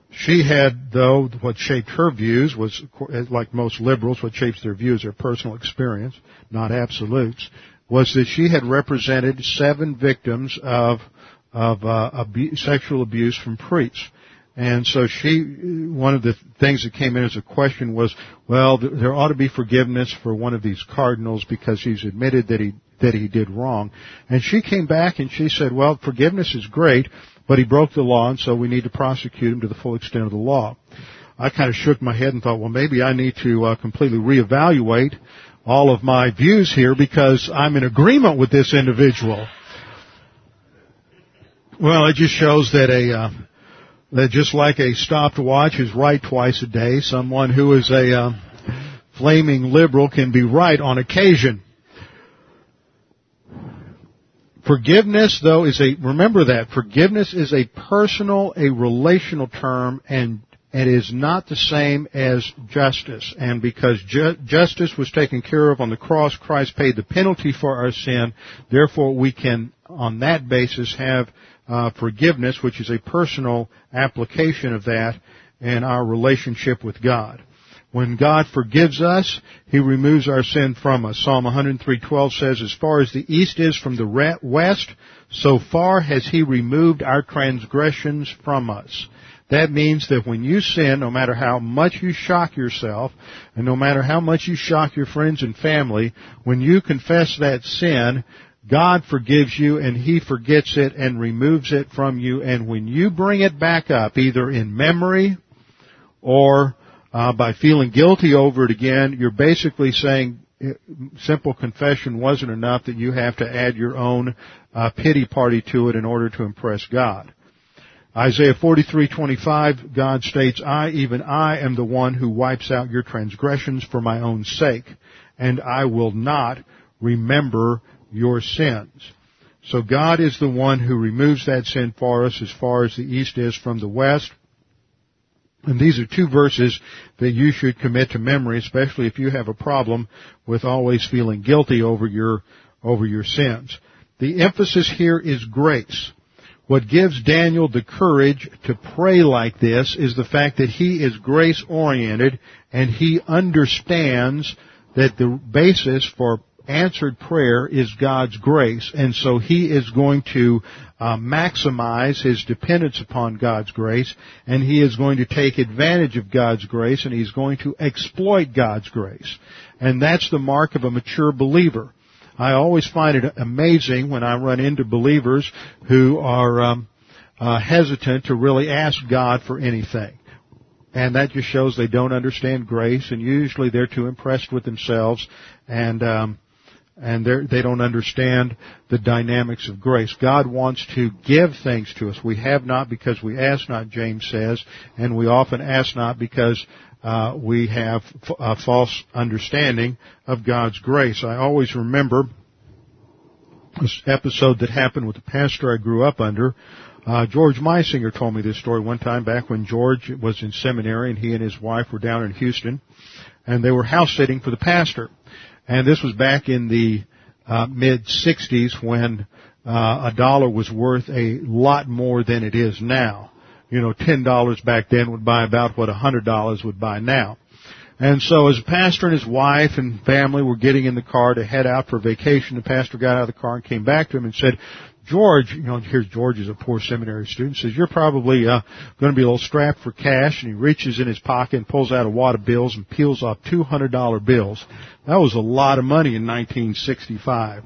she had, though, what shaped her views was, like most liberals, what shapes their views, their personal experience, not absolutes, was that she had represented seven victims of of uh, abuse, sexual abuse from priests. And so she, one of the things that came in as a question was, well, there ought to be forgiveness for one of these cardinals because he's admitted that he, that he did wrong. And she came back and she said, well, forgiveness is great, but he broke the law, and so we need to prosecute him to the full extent of the law. I kind of shook my head and thought, well, maybe I need to uh, completely reevaluate all of my views here because I'm in agreement with this individual. Well, it just shows that a... Uh, That just like a stopped watch is right twice a day, someone who is a uh, flaming liberal can be right on occasion. Forgiveness, though, is a, remember that, forgiveness is a personal, a relational term, and it is not the same as justice. And because ju- justice was taken care of on the cross, Christ paid the penalty for our sin, therefore we can, on that basis, have Uh, forgiveness, which is a personal application of that and our relationship with God. When God forgives us, He removes our sin from us. Psalm one oh three twelve says, as far as the east is from the west, so far has He removed our transgressions from us. That means that when you sin, no matter how much you shock yourself, and no matter how much you shock your friends and family, when you confess that sin, God forgives you, and He forgets it and removes it from you. And when you bring it back up, either in memory or uh, by feeling guilty over it again, you're basically saying simple confession wasn't enough, that you have to add your own uh, pity party to it in order to impress God. Isaiah forty-three twenty-five, God states, I, even I, am the one who wipes out your transgressions for my own sake, and I will not remember your sins. So God is the one who removes that sin for us as far as the east is from the west. And these are two verses that you should commit to memory, especially if you have a problem with always feeling guilty over your, over your sins. The emphasis here is grace. What gives Daniel the courage to pray like this is the fact that he is grace-oriented and he understands that the basis for answered prayer is God's grace, and so he is going to uh, maximize his dependence upon God's grace, and he is going to take advantage of God's grace, and he's going to exploit God's grace. And that's the mark of a mature believer. I always find it amazing when I run into believers who are um, uh, hesitant to really ask God for anything. And that just shows they don't understand grace, and usually they're too impressed with themselves, and um And they don't understand the dynamics of grace. God wants to give things to us. We have not because we ask not, James says, and we often ask not because uh, we have f- a false understanding of God's grace. I always remember this episode that happened with the pastor I grew up under. Uh, George Meisinger told me this story one time back when George was in seminary, and he and his wife were down in Houston, and they were house-sitting for the pastor. And this was back in the uh, mid-sixties when uh, a dollar was worth a lot more than it is now. You know, ten dollars back then would buy about what one hundred dollars would buy now. And so as the pastor and his wife and family were getting in the car to head out for vacation, the pastor got out of the car and came back to him and said, George, you know, here's George is a poor seminary student, says, you're probably uh, going to be a little strapped for cash. And he reaches in his pocket and pulls out a wad of bills and peels off two hundred dollar bills. That was a lot of money in nineteen sixty-five.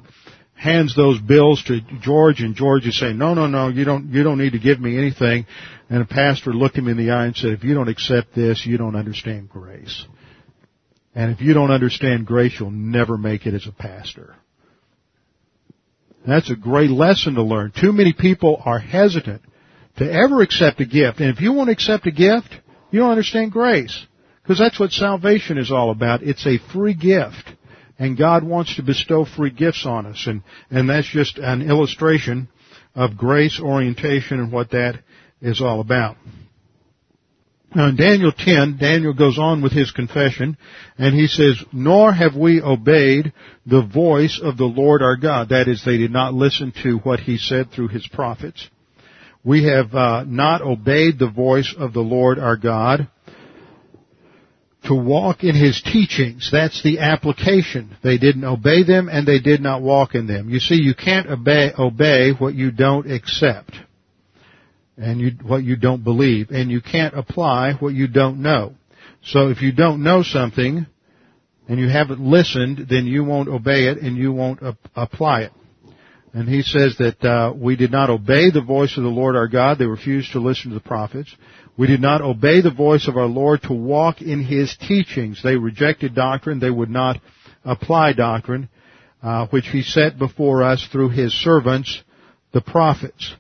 Hands those bills to George, and George is saying, no, no, no, you don't, you don't need to give me anything. And the pastor looked him in the eye and said, if you don't accept this, you don't understand grace. And if you don't understand grace, you'll never make it as a pastor. That's a great lesson to learn. Too many people are hesitant to ever accept a gift. And if you want to accept a gift, you don't understand grace. Because that's what salvation is all about. It's a free gift. And God wants to bestow free gifts on us. And, and that's just an illustration of grace orientation and what that is all about. Now in Daniel ten, Daniel goes on with his confession, and he says, nor have we obeyed the voice of the Lord our God. That is, they did not listen to what He said through His prophets. We have uh, not obeyed the voice of the Lord our God to walk in His teachings. That's the application. They didn't obey them, and they did not walk in them. You see, you can't obey, obey what you don't accept. and you, what you don't believe, and you can't apply what you don't know. So if you don't know something and you haven't listened, then you won't obey it and you won't ap- apply it. And he says that uh, we did not obey the voice of the Lord our God. They refused to listen to the prophets. We did not obey the voice of our Lord to walk in his teachings. They rejected doctrine. They would not apply doctrine, uh, which he set before us through his servants, the prophets.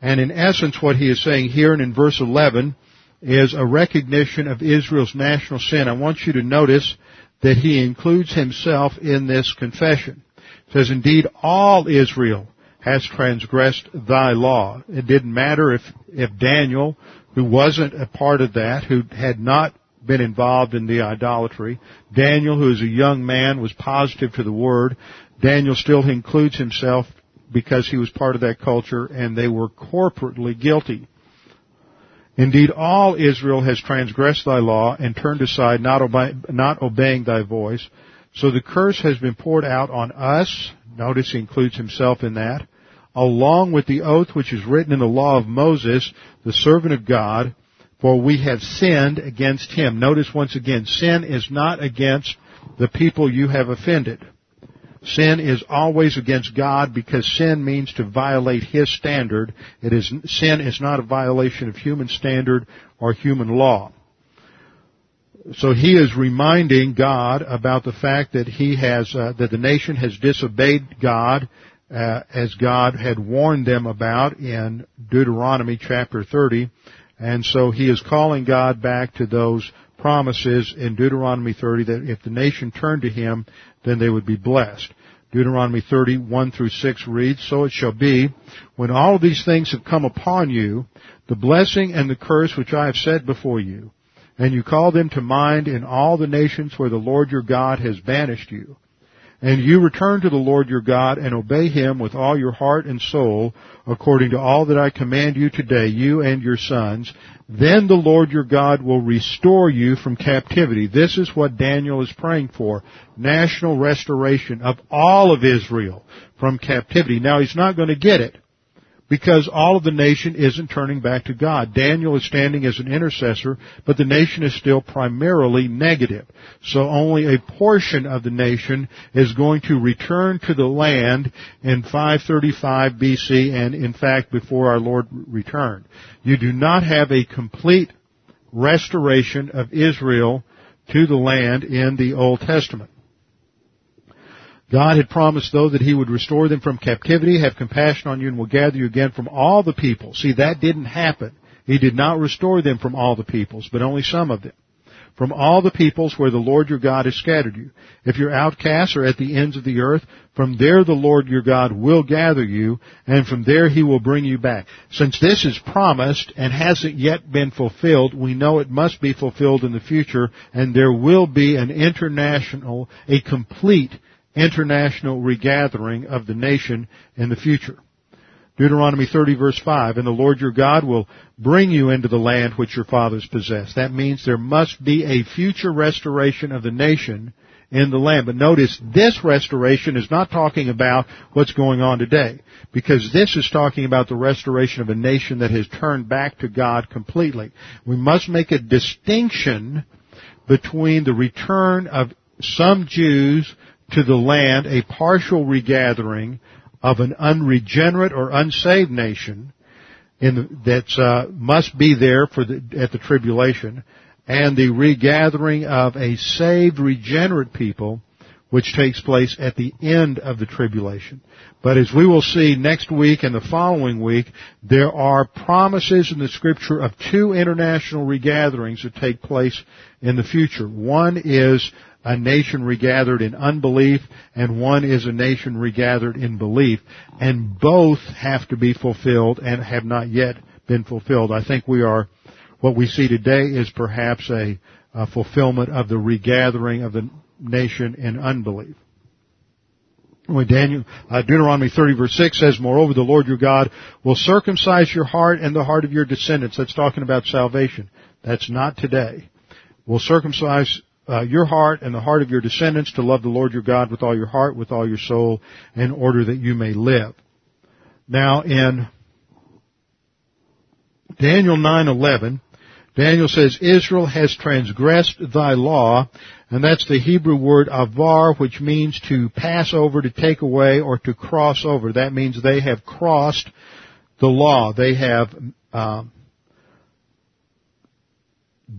And in essence, what he is saying here and in verse eleven is a recognition of Israel's national sin. I want you to notice that he includes himself in this confession. It says, indeed, all Israel has transgressed thy law. It didn't matter if, if Daniel, who wasn't a part of that, who had not been involved in the idolatry, Daniel, who as a young man was positive to the word, Daniel still includes himself because he was part of that culture, and they were corporately guilty. Indeed, all Israel has transgressed thy law and turned aside, not, obe- not obeying thy voice. So the curse has been poured out on us. Notice he includes himself in that. Along with the oath which is written in the law of Moses, the servant of God, for we have sinned against him. Notice once again, sin is not against the people you have offended. Sin is always against God because sin means to violate his standard. It is, sin is not a violation of human standard or human law. So he is reminding God about the fact that he has, uh, that the nation has disobeyed God, uh, as God had warned them about in Deuteronomy chapter thirty. And so he is calling God back to those promises in Deuteronomy thirty that if the nation turned to him, then they would be blessed. Deuteronomy thirty, one through six reads, so it shall be, when all these things have come upon you, the blessing and the curse which I have set before you, and you call them to mind in all the nations where the Lord your God has banished you, and you return to the Lord your God and obey him with all your heart and soul, according to all that I command you today, you and your sons, then the Lord your God will restore you from captivity. This is what Daniel is praying for, national restoration of all of Israel from captivity. Now, he's not going to get it because all of the nation isn't turning back to God. Daniel is standing as an intercessor, but the nation is still primarily negative. So only a portion of the nation is going to return to the land in five thirty-five B C and, in fact, before our Lord returned. You do not have a complete restoration of Israel to the land in the Old Testament. God had promised, though, that he would restore them from captivity, have compassion on you, and will gather you again from all the people. See, that didn't happen. He did not restore them from all the peoples, but only some of them. From all the peoples where the Lord your God has scattered you. If your outcasts are at the ends of the earth, from there the Lord your God will gather you, and from there he will bring you back. Since this is promised and hasn't yet been fulfilled, we know it must be fulfilled in the future, and there will be an international, a complete international regathering of the nation in the future. Deuteronomy thirty, verse five, and the Lord your God will bring you into the land which your fathers possessed. That means there must be a future restoration of the nation in the land. But notice, this restoration is not talking about what's going on today, because this is talking about the restoration of a nation that has turned back to God completely. We must make a distinction between the return of some Jews to the land, a partial regathering of an unregenerate or unsaved nation that uh, must be there for the, at the tribulation, and the regathering of a saved, regenerate people, which takes place at the end of the tribulation. But as we will see next week and the following week, there are promises in the Scripture of two international regatherings that take place in the future. One is a nation regathered in unbelief, and one is a nation regathered in belief. And both have to be fulfilled and have not yet been fulfilled. I think we are, what we see today is perhaps a, a fulfillment of the regathering of the nation in unbelief. When Daniel, uh, Deuteronomy thirty verse six says, moreover, the Lord your God will circumcise your heart and the heart of your descendants. That's talking about salvation. That's not today. Will circumcise Uh, your heart and the heart of your descendants to love the Lord your God with all your heart, with all your soul, in order that you may live. Now in Daniel nine eleven, Daniel says, Israel has transgressed thy law, and that's the Hebrew word avar, which means to pass over, to take away, or to cross over. That means they have crossed the law. They have uh,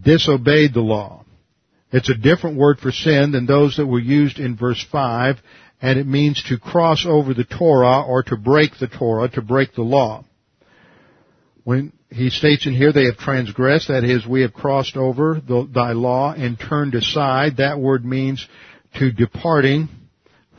disobeyed the law. It's a different word for sin than those that were used in verse five, and it means to cross over the Torah or to break the Torah, to break the law. When he states in here, they have transgressed, that is, we have crossed over the, thy law and turned aside. That word means to departing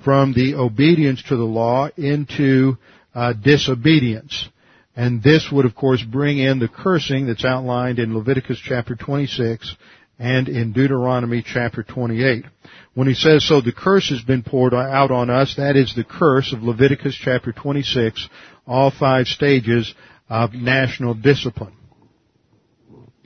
from the obedience to the law into uh, disobedience. And this would, of course, bring in the cursing that's outlined in Leviticus chapter twenty-six and in Deuteronomy chapter twenty-eight. When he says, so the curse has been poured out on us, that is the curse of Leviticus chapter twenty-six, all five stages of national discipline.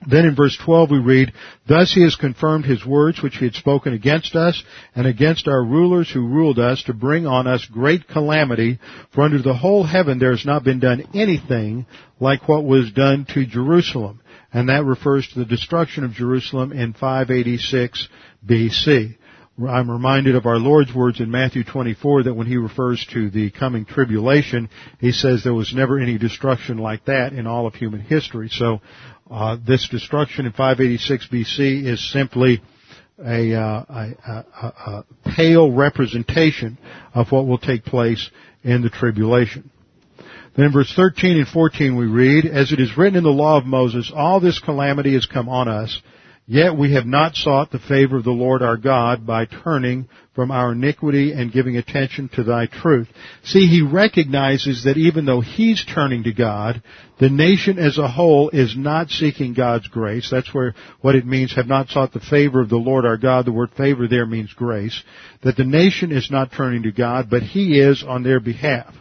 Then in verse twelve we read, thus he has confirmed his words which he had spoken against us and against our rulers who ruled us, to bring on us great calamity, for under the whole heaven there has not been done anything like what was done to Jerusalem. And that refers to the destruction of Jerusalem in five eighty-six B C I'm reminded of our Lord's words in Matthew twenty-four, that when he refers to the coming tribulation, he says there was never any destruction like that in all of human history. So uh, this destruction in five eighty-six B C is simply a, uh, a, a, a pale representation of what will take place in the tribulation. Then in verse thirteen and fourteen we read, as it is written in the law of Moses, all this calamity has come on us, yet we have not sought the favor of the Lord our God by turning from our iniquity and giving attention to thy truth. See, he recognizes that even though he's turning to God, the nation as a whole is not seeking God's grace. That's where what it means, have not sought the favor of the Lord our God. The word favor there means grace. That the nation is not turning to God, but he is on their behalf.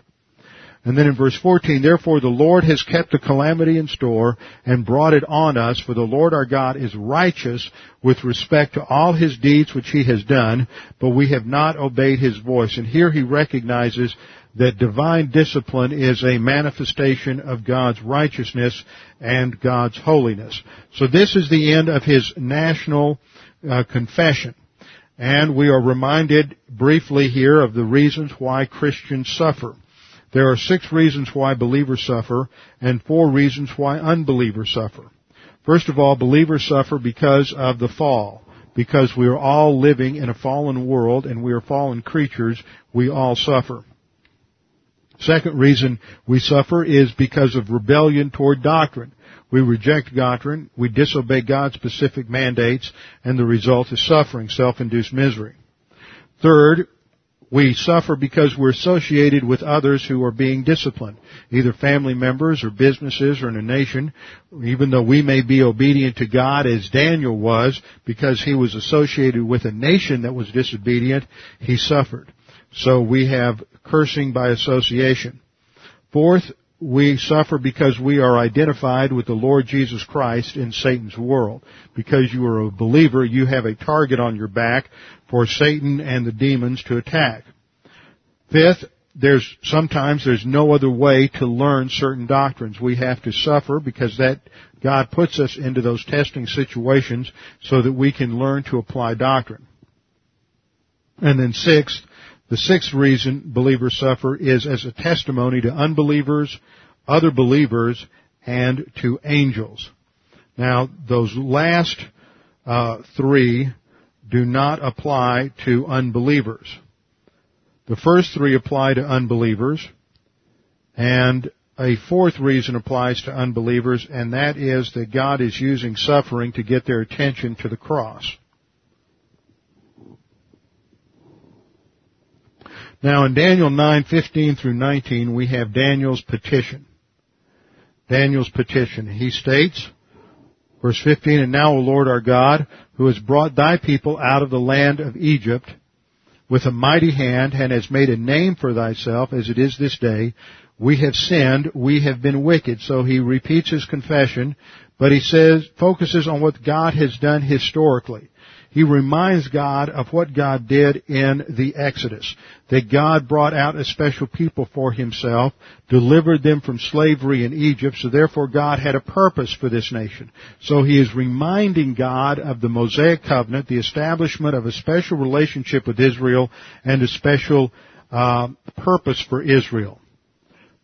And then in verse fourteen, therefore the Lord has kept the calamity in store and brought it on us, for the Lord our God is righteous with respect to all his deeds which he has done, but we have not obeyed his voice. And here he recognizes that divine discipline is a manifestation of God's righteousness and God's holiness. So this is the end of his national uh, confession. And we are reminded briefly here of the reasons why Christians suffer. There are six reasons why believers suffer and four reasons why unbelievers suffer. First of all, believers suffer because of the fall, because we are all living in a fallen world and we are fallen creatures. We all suffer. Second reason we suffer is because of rebellion toward doctrine. We reject doctrine, we disobey God's specific mandates, and the result is suffering, self-induced misery. Third, we suffer because we're associated with others who are being disciplined, either family members or businesses or in a nation. Even though we may be obedient to God as Daniel was, because he was associated with a nation that was disobedient, he suffered. So we have cursing by association. Fourth, we suffer because we are identified with the Lord Jesus Christ in Satan's world. Because you are a believer, you have a target on your back for Satan and the demons to attack. Fifth, there's, sometimes there's no other way to learn certain doctrines. We have to suffer because that God puts us into those testing situations so that we can learn to apply doctrine. And then sixth, the sixth reason believers suffer is as a testimony to unbelievers, other believers, and to angels. Now, those last uh, three do not apply to unbelievers. The first three apply to unbelievers, and a fourth reason applies to unbelievers, and that is that God is using suffering to get their attention to the cross. Now, in Daniel nine fifteen through nineteen, we have Daniel's petition. Daniel's petition. He states, verse fifteen, and now, O Lord our God, who has brought thy people out of the land of Egypt with a mighty hand and has made a name for thyself, as it is this day, we have sinned, we have been wicked. So he repeats his confession, but he says, focuses on what God has done historically. He reminds God of what God did in the Exodus, that God brought out a special people for himself, delivered them from slavery in Egypt, so therefore God had a purpose for this nation. So he is reminding God of the Mosaic covenant, the establishment of a special relationship with Israel, and a special uh, purpose for Israel.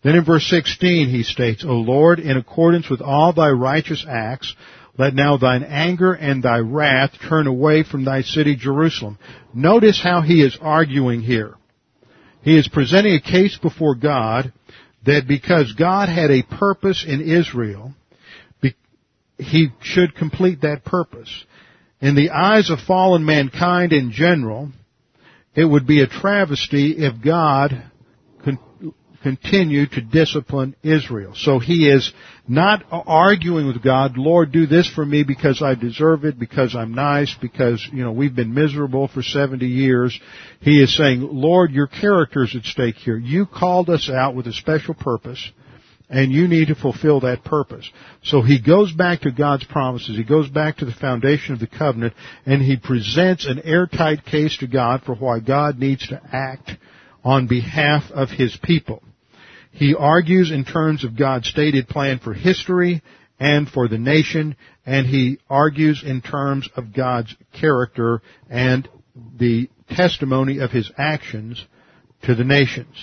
Then in verse sixteen he states, O Lord, in accordance with all thy righteous acts, let now thine anger and thy wrath turn away from thy city Jerusalem. Notice how he is arguing here. He is presenting a case before God that because God had a purpose in Israel, he should complete that purpose. In the eyes of fallen mankind in general, it would be a travesty if God continue to discipline Israel. So he is not arguing with God, Lord, do this for me because I deserve it, because I'm nice, because, you know, we've been miserable for seventy years. He is saying, Lord, your character is at stake here. You called us out with a special purpose, and you need to fulfill that purpose. So he goes back to God's promises. He goes back to the foundation of the covenant, and he presents an airtight case to God for why God needs to act on behalf of his people. He argues in terms of God's stated plan for history and for the nation, and he argues in terms of God's character and the testimony of his actions to the nations.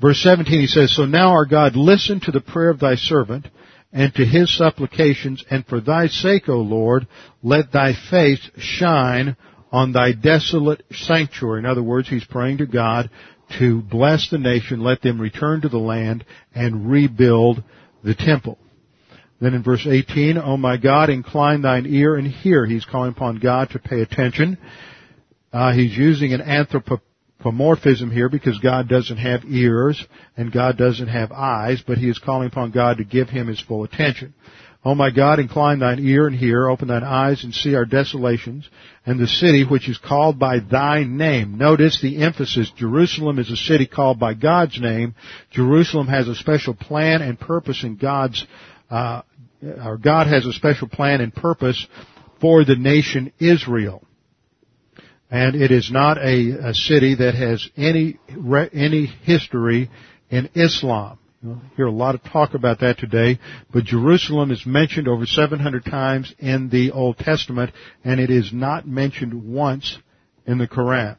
Verse seventeen, he says, So now, our God, listen to the prayer of thy servant and to his supplications, and for thy sake, O Lord, let thy face shine on thy desolate sanctuary. In other words, he's praying to God to bless the nation, let them return to the land, and rebuild the temple. Then in verse eighteen, O my God, incline thine ear and hear. He's calling upon God to pay attention. Uh, he's using an anthropomorphism here because God doesn't have ears and God doesn't have eyes, but he is calling upon God to give him his full attention. O my God, incline thine ear and hear, open thine eyes and see our desolations, and the city which is called by thy name. Notice the emphasis. Jerusalem is a city called by God's name. Jerusalem has a special plan and purpose in God's, uh, or God has a special plan and purpose for the nation Israel. And it is not a, a city that has any, any history in Islam. You'll hear a lot of talk about that today, but Jerusalem is mentioned over seven hundred times in the Old Testament, and it is not mentioned once in the Quran.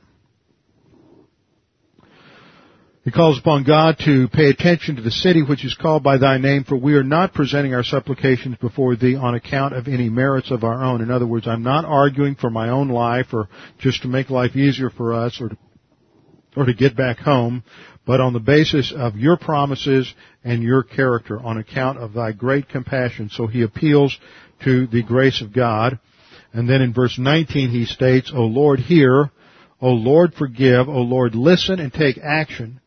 He calls upon God to pay attention to the city which is called by thy name, for we are not presenting our supplications before thee on account of any merits of our own. In other words, I'm not arguing for my own life or just to make life easier for us or to or to get back home, but on the basis of your promises and your character, on account of thy great compassion. So he appeals to the grace of God. And then in verse nineteen he states, O Lord, hear. O Lord, forgive. O Lord, listen and take action.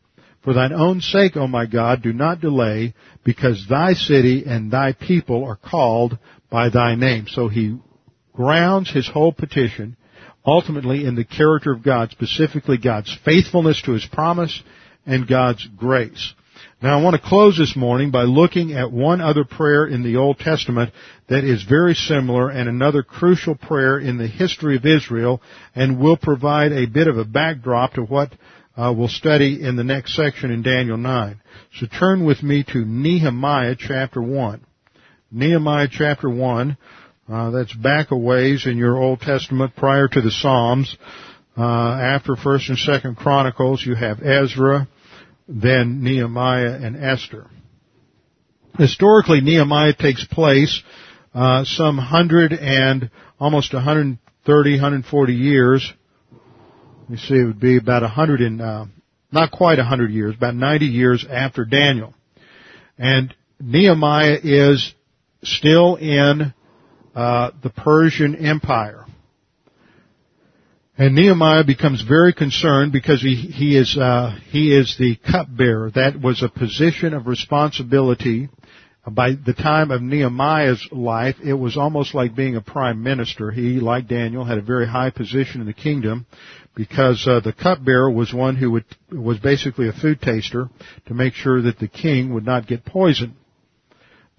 For thine own sake, O my God, do not delay, because thy city and thy people are called by thy name. So he grounds his whole petition ultimately in the character of God, specifically God's faithfulness to his promise and God's grace. Now, I want to close this morning by looking at one other prayer in the Old Testament that is very similar, and another crucial prayer in the history of Israel, and will provide a bit of a backdrop to what uh, we'll study in the next section in Daniel nine. So turn with me to Nehemiah chapter one. Nehemiah chapter one. Uh, that's back a ways in your Old Testament prior to the Psalms. Uh, after First and Second Chronicles, you have Ezra, then Nehemiah and Esther. Historically, Nehemiah takes place uh, some hundred and almost one hundred thirty, one hundred forty years. You see, it would be about one hundred and, uh, not quite one hundred years, about ninety years after Daniel. And Nehemiah is still in Uh, the Persian Empire. And Nehemiah becomes very concerned because he, he is, uh, he is the cupbearer. That was a position of responsibility. By the time of Nehemiah's life, it was almost like being a prime minister. He, like Daniel, had a very high position in the kingdom because, uh, the cupbearer was one who would, was basically a food taster to make sure that the king would not get poisoned.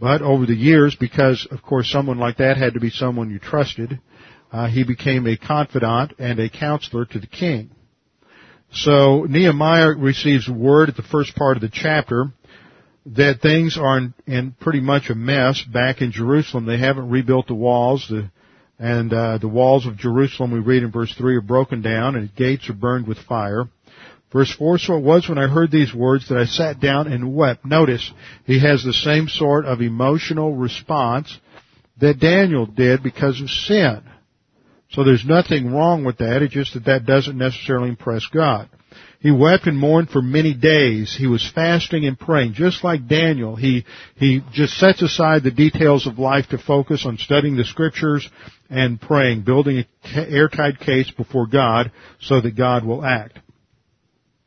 But over the years, because, of course, someone like that had to be someone you trusted, uh, he became a confidant and a counselor to the king. So Nehemiah receives word at the first part of the chapter that things are in, in pretty much a mess back in Jerusalem. They haven't rebuilt the walls, the, and uh, the walls of Jerusalem, we read in verse three, are broken down, and the gates are burned with fire. Verse four, so it was when I heard these words that I sat down and wept. Notice, he has the same sort of emotional response that Daniel did because of sin. So there's nothing wrong with that, it's just that that doesn't necessarily impress God. He wept and mourned for many days. He was fasting and praying. Just like Daniel, he he just sets aside the details of life to focus on studying the Scriptures and praying, building an airtight case before God so that God will act.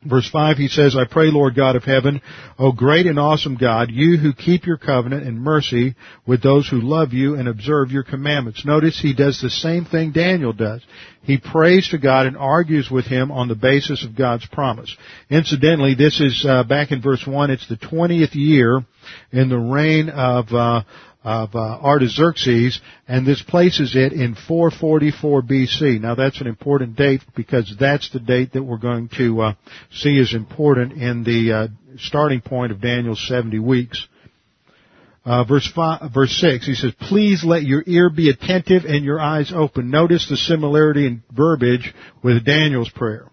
Verse five, he says, I pray, Lord God of heaven, O great and awesome God, you who keep your covenant and mercy with those who love you and observe your commandments. Notice he does the same thing Daniel does. He prays to God and argues with him on the basis of God's promise. Incidentally, this is uh, back in verse one, it's the twentieth year in the reign of uh, of uh, Artaxerxes, and this places it in four forty-four B C Now, that's an important date because that's the date that we're going to uh, see as important in the uh, starting point of Daniel's seventy weeks. Uh, verse five, verse six, he says, please let your ear be attentive and your eyes open. Notice the similarity in verbiage with Daniel's prayer.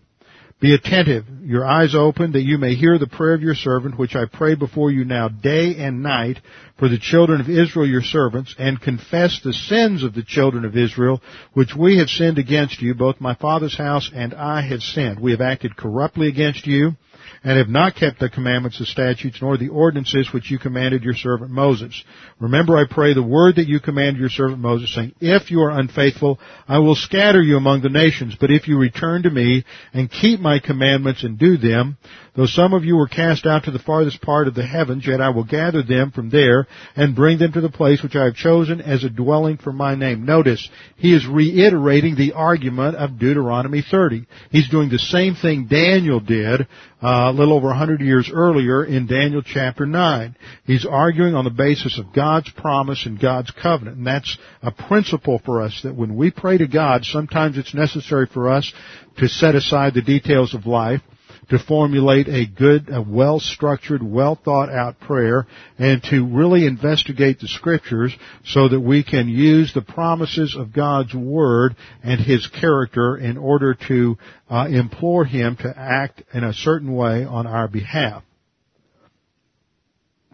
Be attentive, your eyes open, that you may hear the prayer of your servant, which I pray before you now day and night for the children of Israel, your servants, and confess the sins of the children of Israel, which we have sinned against you, both my father's house and I have sinned. We have acted corruptly against you, and have not kept the commandments, the statutes, nor the ordinances which you commanded your servant Moses. Remember, I pray, the word that you commanded your servant Moses, saying, if you are unfaithful, I will scatter you among the nations. But if you return to me and keep my commandments and do them, though some of you were cast out to the farthest part of the heavens, yet I will gather them from there and bring them to the place which I have chosen as a dwelling for my name. Notice, he is reiterating the argument of Deuteronomy thirty. He's doing the same thing Daniel did uh, a little over one hundred years earlier in Daniel chapter nine. He's arguing on the basis of God's promise and God's covenant, and that's a principle for us that when we pray to God, sometimes it's necessary for us to set aside the details of life, to formulate a good, a well-structured, well-thought-out prayer, and to really investigate the Scriptures so that we can use the promises of God's Word and His character in order to uh, implore Him to act in a certain way on our behalf.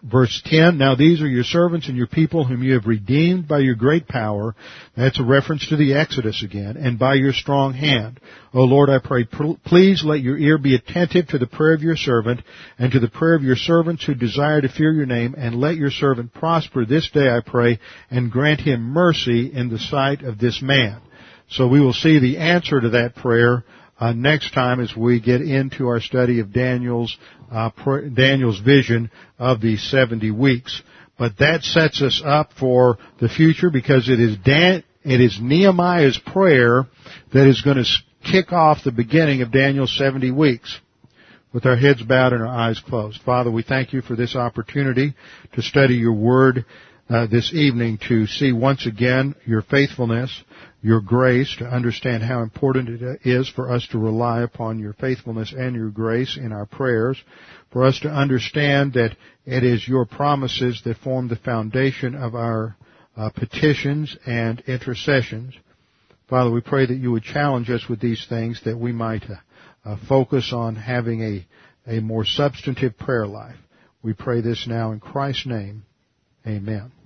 Verse ten, now these are your servants and your people whom you have redeemed by your great power. That's a reference to the Exodus again. And by your strong hand. O Lord, I pray, please let your ear be attentive to the prayer of your servant and to the prayer of your servants who desire to fear your name, and let your servant prosper this day, I pray, and grant him mercy in the sight of this man. So we will see the answer to that prayer Uh, next time as we get into our study of Daniel's uh, pr- Daniel's vision of the seventy weeks. But that sets us up for the future because it is Dan- it is Nehemiah's prayer that is going to kick off the beginning of Daniel's seventy weeks. With our heads bowed and our eyes closed. Father, we thank you for this opportunity to study your word uh, this evening, to see once again your faithfulness, your grace, to understand how important it is for us to rely upon your faithfulness and your grace in our prayers, for us to understand that it is your promises that form the foundation of our uh, petitions and intercessions. Father, we pray that you would challenge us with these things, that we might uh, uh, focus on having a, a more substantive prayer life. We pray this now in Christ's name. Amen.